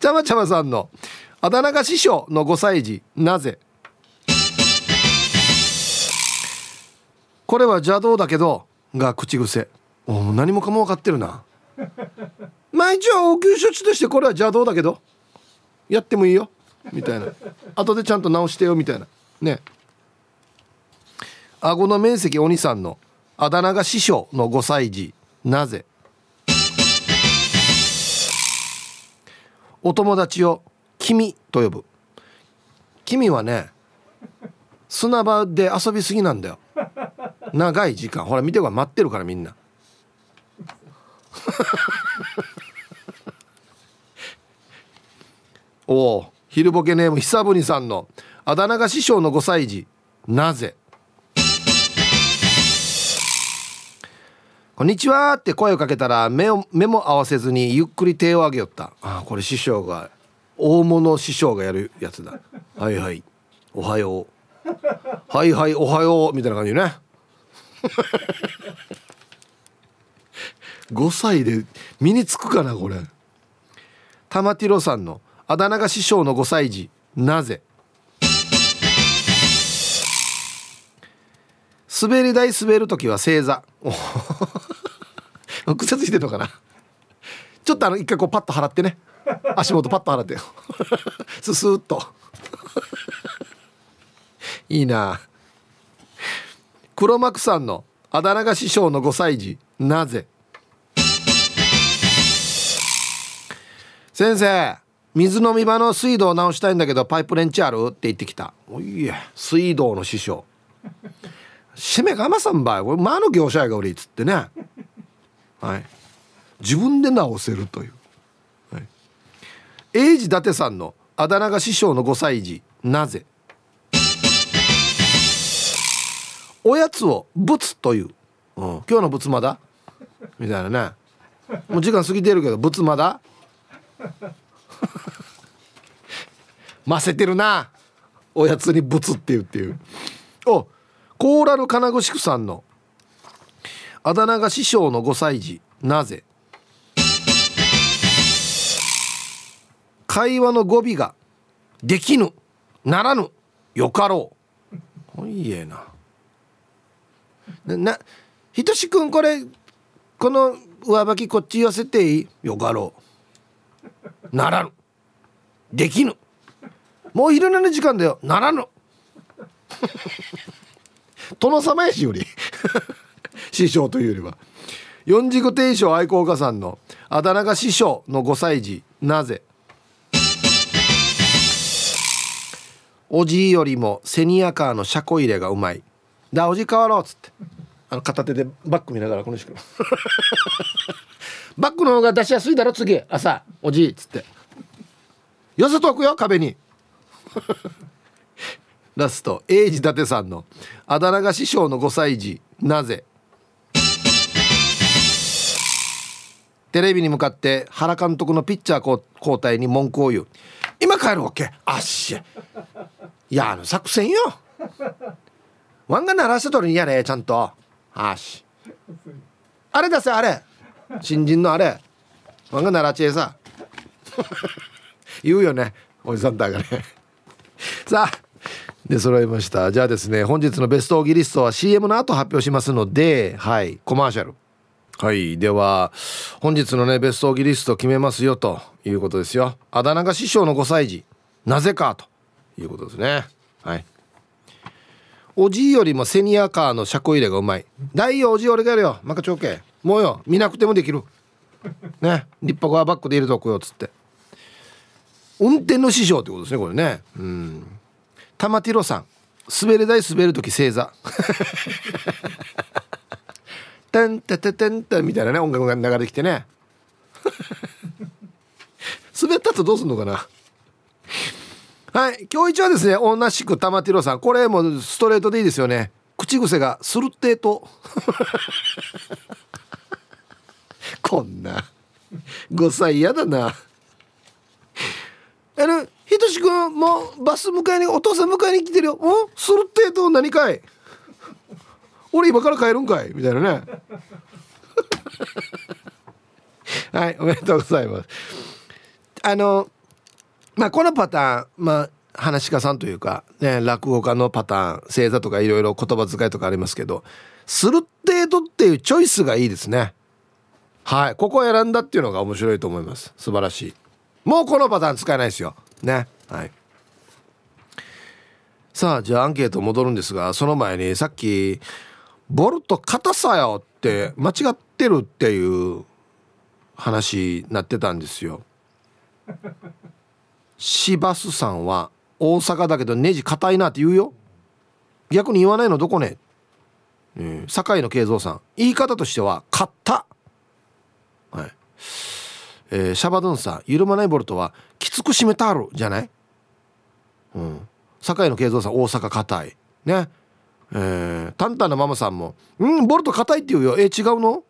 ちゃまちゃまさんのあだ名が師匠の5歳児、なぜ。これは邪道だけどが口癖。もう何もかも分かってるな。まあ一応応急処置としてこれは邪道だけどやってもいいよみたいな、後でちゃんと直してよみたいなね。顎の面積鬼さんのあだ名が師匠の5歳児、なぜ。お友達を君と呼ぶ。君はね、砂場で遊びすぎなんだよ、長い時間。ほら見てごらん、待ってるからみんな。おお、昼ボケネーム久ぶにさんのあだ名が師匠の5歳児、なぜ。こんにちはって声をかけたら目も合わせずにゆっくり手を挙げよった。あ、これ師匠が、大物師匠がやるやつだ。はいはい、おはよう、はいはい、おはようみたいな感じね。5歳で身につくかなこれ。タマティロさんのあだ名が師匠の5歳児、なぜ。滑り台滑るときは正座。屈折してるのかな。ちょっと一回こうパッと払ってね、足元パッと払ってスーッと。いいな。黒幕さんのあだ名が師匠の5歳児、なぜ。先生、水飲み場の水道を直したいんだけどパイプレンチあるって言ってきた。おいえ、水道の師匠。しめがまさんばい、これ間の業者やが俺っつってね。はい、自分で直せるという。はい、英治伊達さんのあだ名が師匠の5歳児、なぜ。おやつをぶつという、今日のぶつまだみたいなね。もう時間過ぎてるけどぶつまだ。ませてるな、おやつにぶつって言うっていう。おコーラル金具宿さんのあだ名が師匠の5歳児、なぜ。会話の語尾ができぬならぬよかろう。おいえな。なひとしくんこれこの上履きこっち寄せていい？よかろう。ならぬ。できぬ。もう昼寝の時間だよ。ならぬ。殿様やしより師匠というよりは四軸定称愛好家さんのあだ名が師匠の5歳児なぜおじいよりもセニアカーの車庫入れがうまいだおじ変わろうっつって片手でバック見ながらこの人バックの方が出しやすいだろ次朝おじいっつって寄せとくよ壁にラスト英治伊達さんのあだ名が師匠の5歳児なぜテレビに向かって原監督のピッチャー交代に文句を言う。今帰るわけ。あっし。いや、作戦よ。ワンが鳴らしてとるんやね、ちゃんと。あっし。あれだせ、あれ。新人のあれ。ワンが鳴らちえさ。言うよね、おじさんだがね。さあ、で揃いました。じゃあですね、本日のベストオギリストは CM の後発表しますので、はい、コマーシャル。はい、では本日のねベストオギリスト決めますよということですよ。あだ名が師匠の5歳児なぜかということですね。はい。おじいよりもセニアカーの車庫入れがうまい。大よおじい俺がやるよ。マカチョーケもうよ見なくてもできる。ね立派はバックで入れとこよっつって。運転の師匠ってことですねこれね。うん。玉ティロさん滑り台滑るとき正座。テンテテテンテみたいなね音楽が流れてきてね滑ったとどうすんのかなはい今日一はですね女しく玉ティロさんこれもストレートでいいですよね口癖がするってとこんな5歳嫌だなひとしくんもうバス迎えにお父さん迎えに来てるよおするってと何かい俺今から帰るんかいみたいなねはいおめでとうございますまあこのパターンまあ話し家さんというかね落語家のパターン正座とかいろいろ言葉遣いとかありますけどする程度っていうチョイスがいいですねはいここを選んだっていうのが面白いと思います素晴らしいもうこのパターン使えないですよねはいさあじゃあアンケート戻るんですがその前にさっきボルト硬さよって間違ってるっていう話になってたんですよシバスさんは大阪だけどネジ硬いなって言うよ逆に言わないのどこね、酒井の慶三さん言い方としては買った、はいシャバドゥンさん緩まないボルトはきつく締めたあるじゃないうん堺の慶三さん大阪硬いねタンタンのママさんもうんボルト硬いって言うよ違うの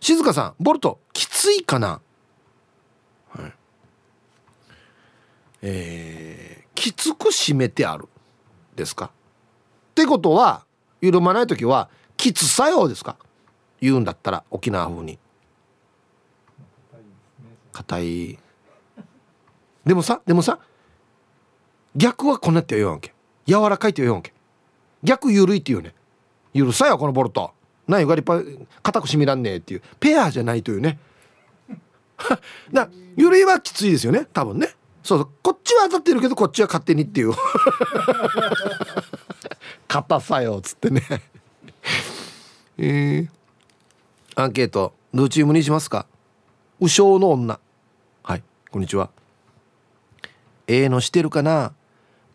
静香さんボルトきついかな、はいきつく締めてあるですかってことは緩まないときはきつさようですか言うんだったら沖縄風に硬いでもさ逆はこんなって言うわけ柔らかいって言うわけ逆ゆるいって言うねゆるさよこのボルト何が立派固くしみらんねえっていうペアじゃないというねだゆるいはきついですよね多分ねそうそうこっちは当たってるけどこっちは勝手にっていう固さよっつってねアンケートどうチームにしますか右将の女はいこんにちはのしてるかな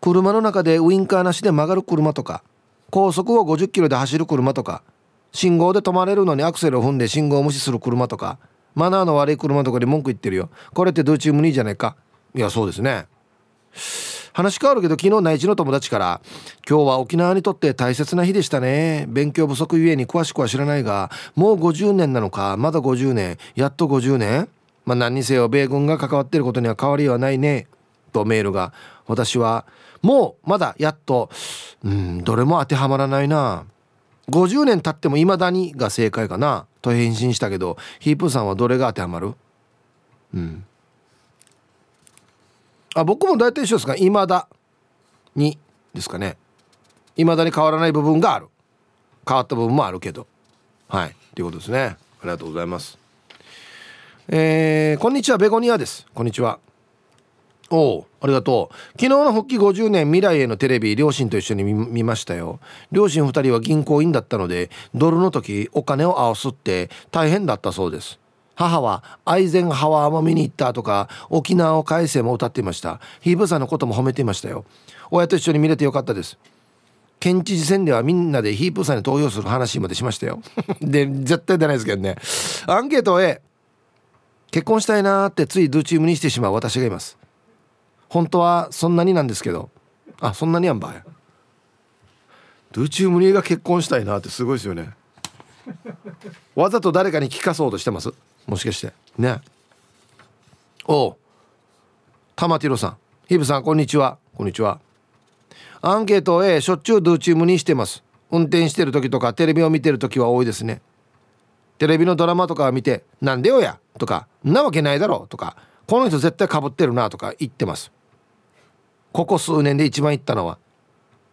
車の中でウインカーなしで曲がる車とか高速を50キロで走る車とか信号で止まれるのにアクセルを踏んで信号を無視する車とかマナーの悪い車とかに文句言ってるよこれってどっちもいいじゃないかいやそうですね話変わるけど昨日内地の友達から今日は沖縄にとって大切な日でしたね勉強不足ゆえに詳しくは知らないがもう50年なのかまだ50年やっと50年まあ何にせよ米軍が関わってることには変わりはないねとメールが私はもうまだやっとどれも当てはまらないな50年経っても未だにが正解かなと返信したけどヒープーさんはどれが当てはまるあ、僕も大体一緒ですが、未だにですかね。未だに変わらない部分がある、変わった部分もあるけど、はい、ということですね。ありがとうございます。こんにちは、ベゴニアです。こんにちは。おう、ありがとう。昨日の復帰50年未来へのテレビ、両親と一緒に 見ましたよ。両親2人は銀行員だったので、ドルの時お金を合わすって大変だったそうです。母はアイゼンハワーも見に行ったとか、沖縄を返せも歌っていました。ひぶさのことも褒めていましたよ。親と一緒に見れてよかったです。県知事選ではみんなでヒープーさんに投票する話までしましたよで、絶対出ないですけどね。アンケート A、 結婚したいなーってついドゥチームにしてしまう私がいます。本当はそんなになんですけど、あ、そんなにやんばい。ドゥチームにが結婚したいなってすごいですよねわざと誰かに聞かそうとしてます、もしかしてね。おう、玉ティロさん、ヒープーさん、こんにちは。こんにちは。アンケート A、 しょっちゅうドゥチームにしてます。運転してる時とかテレビを見てる時は多いですね。テレビのドラマとか見て、なんでよやとか、んなわけないだろとか、この人絶対被ってるなとか言ってます。ここ数年で一番言ったのは、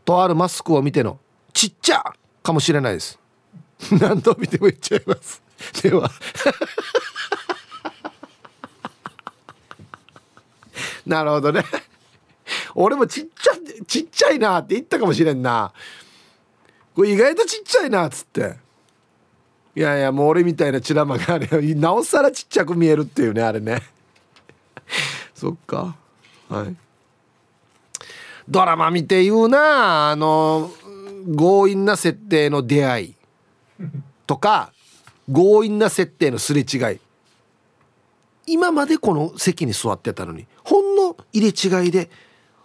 とあるマスクを見てのちっちゃかもしれないです何度見ても言っちゃいますではなるほどね。俺もちっちゃいなって言ったかもしれんな。これ意外とちっちゃいなっつって、いやいや、もう俺みたいなチラマがあれなおさらちっちゃく見えるっていうね、あれねそっか。はい、ドラマ見て言うな、強引な設定の出会いとか強引な設定のすれ違い、今までこの席に座ってたのにほんの入れ違いで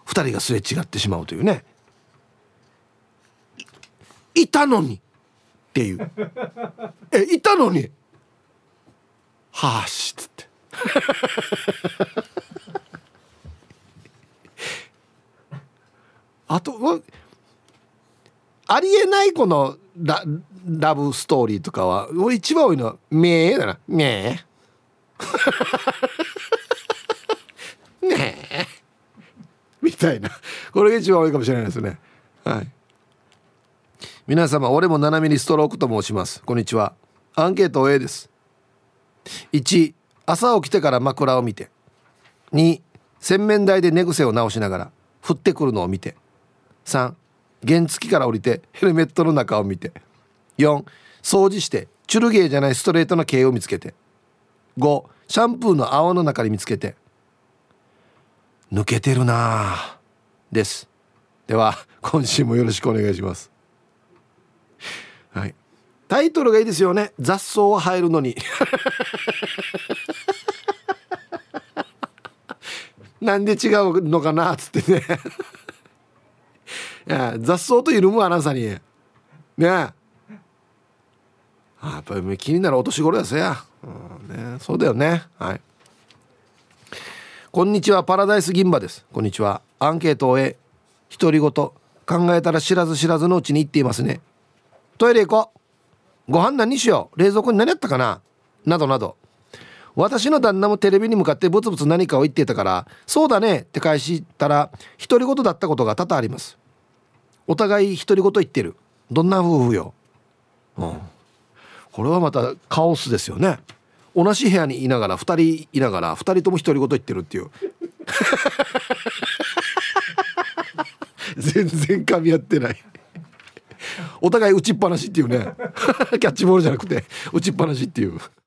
2人がすれ違ってしまうというね。 いたのにっていう、いたのにはぁしっつってあとありえない、この ラブストーリーとかは俺一番多いのはめえだな、めえねえみたいな、これが一番多いかもしれないですね。はい。皆様、俺も7ミリストロークと申します。こんにちは。アンケート A です。1、朝起きてから枕を見て。2、洗面台で寝癖を直しながら降ってくるのを見て。3、原付から降りてヘルメットの中を見て。4、掃除してチュルゲーじゃないストレートの毛を見つけて。5、シャンプーの泡の中に見つけて。抜けてるなです。では今週もよろしくお願いします、はい、タイトルがいいですよね。雑草は生えるのになんで違うのかなっつってねいや雑草と緩むアナウンサーにね、やっぱり気になるお年頃ですや、うんね、そうだよね。はい、こんにちは、パラダイス銀馬です。こんにちは。アンケートをへ、独り言、考えたら知らず知らずのうちに言っていますね。トイレ行こう、ご飯何にしよう、冷蔵庫に何やったかな、などなど。私の旦那もテレビに向かってブツブツ何かを言っていたから、そうだねって返したら独り言だったことが多々あります。お互い独り言言ってる、どんな夫婦よ、うん、これはまたカオスですよね。同じ部屋にいながら2人いながら2人とも独り言言ってるっていう全然噛み合ってないお互い打ちっぱなしっていうねキャッチボールじゃなくて打ちっぱなしっていう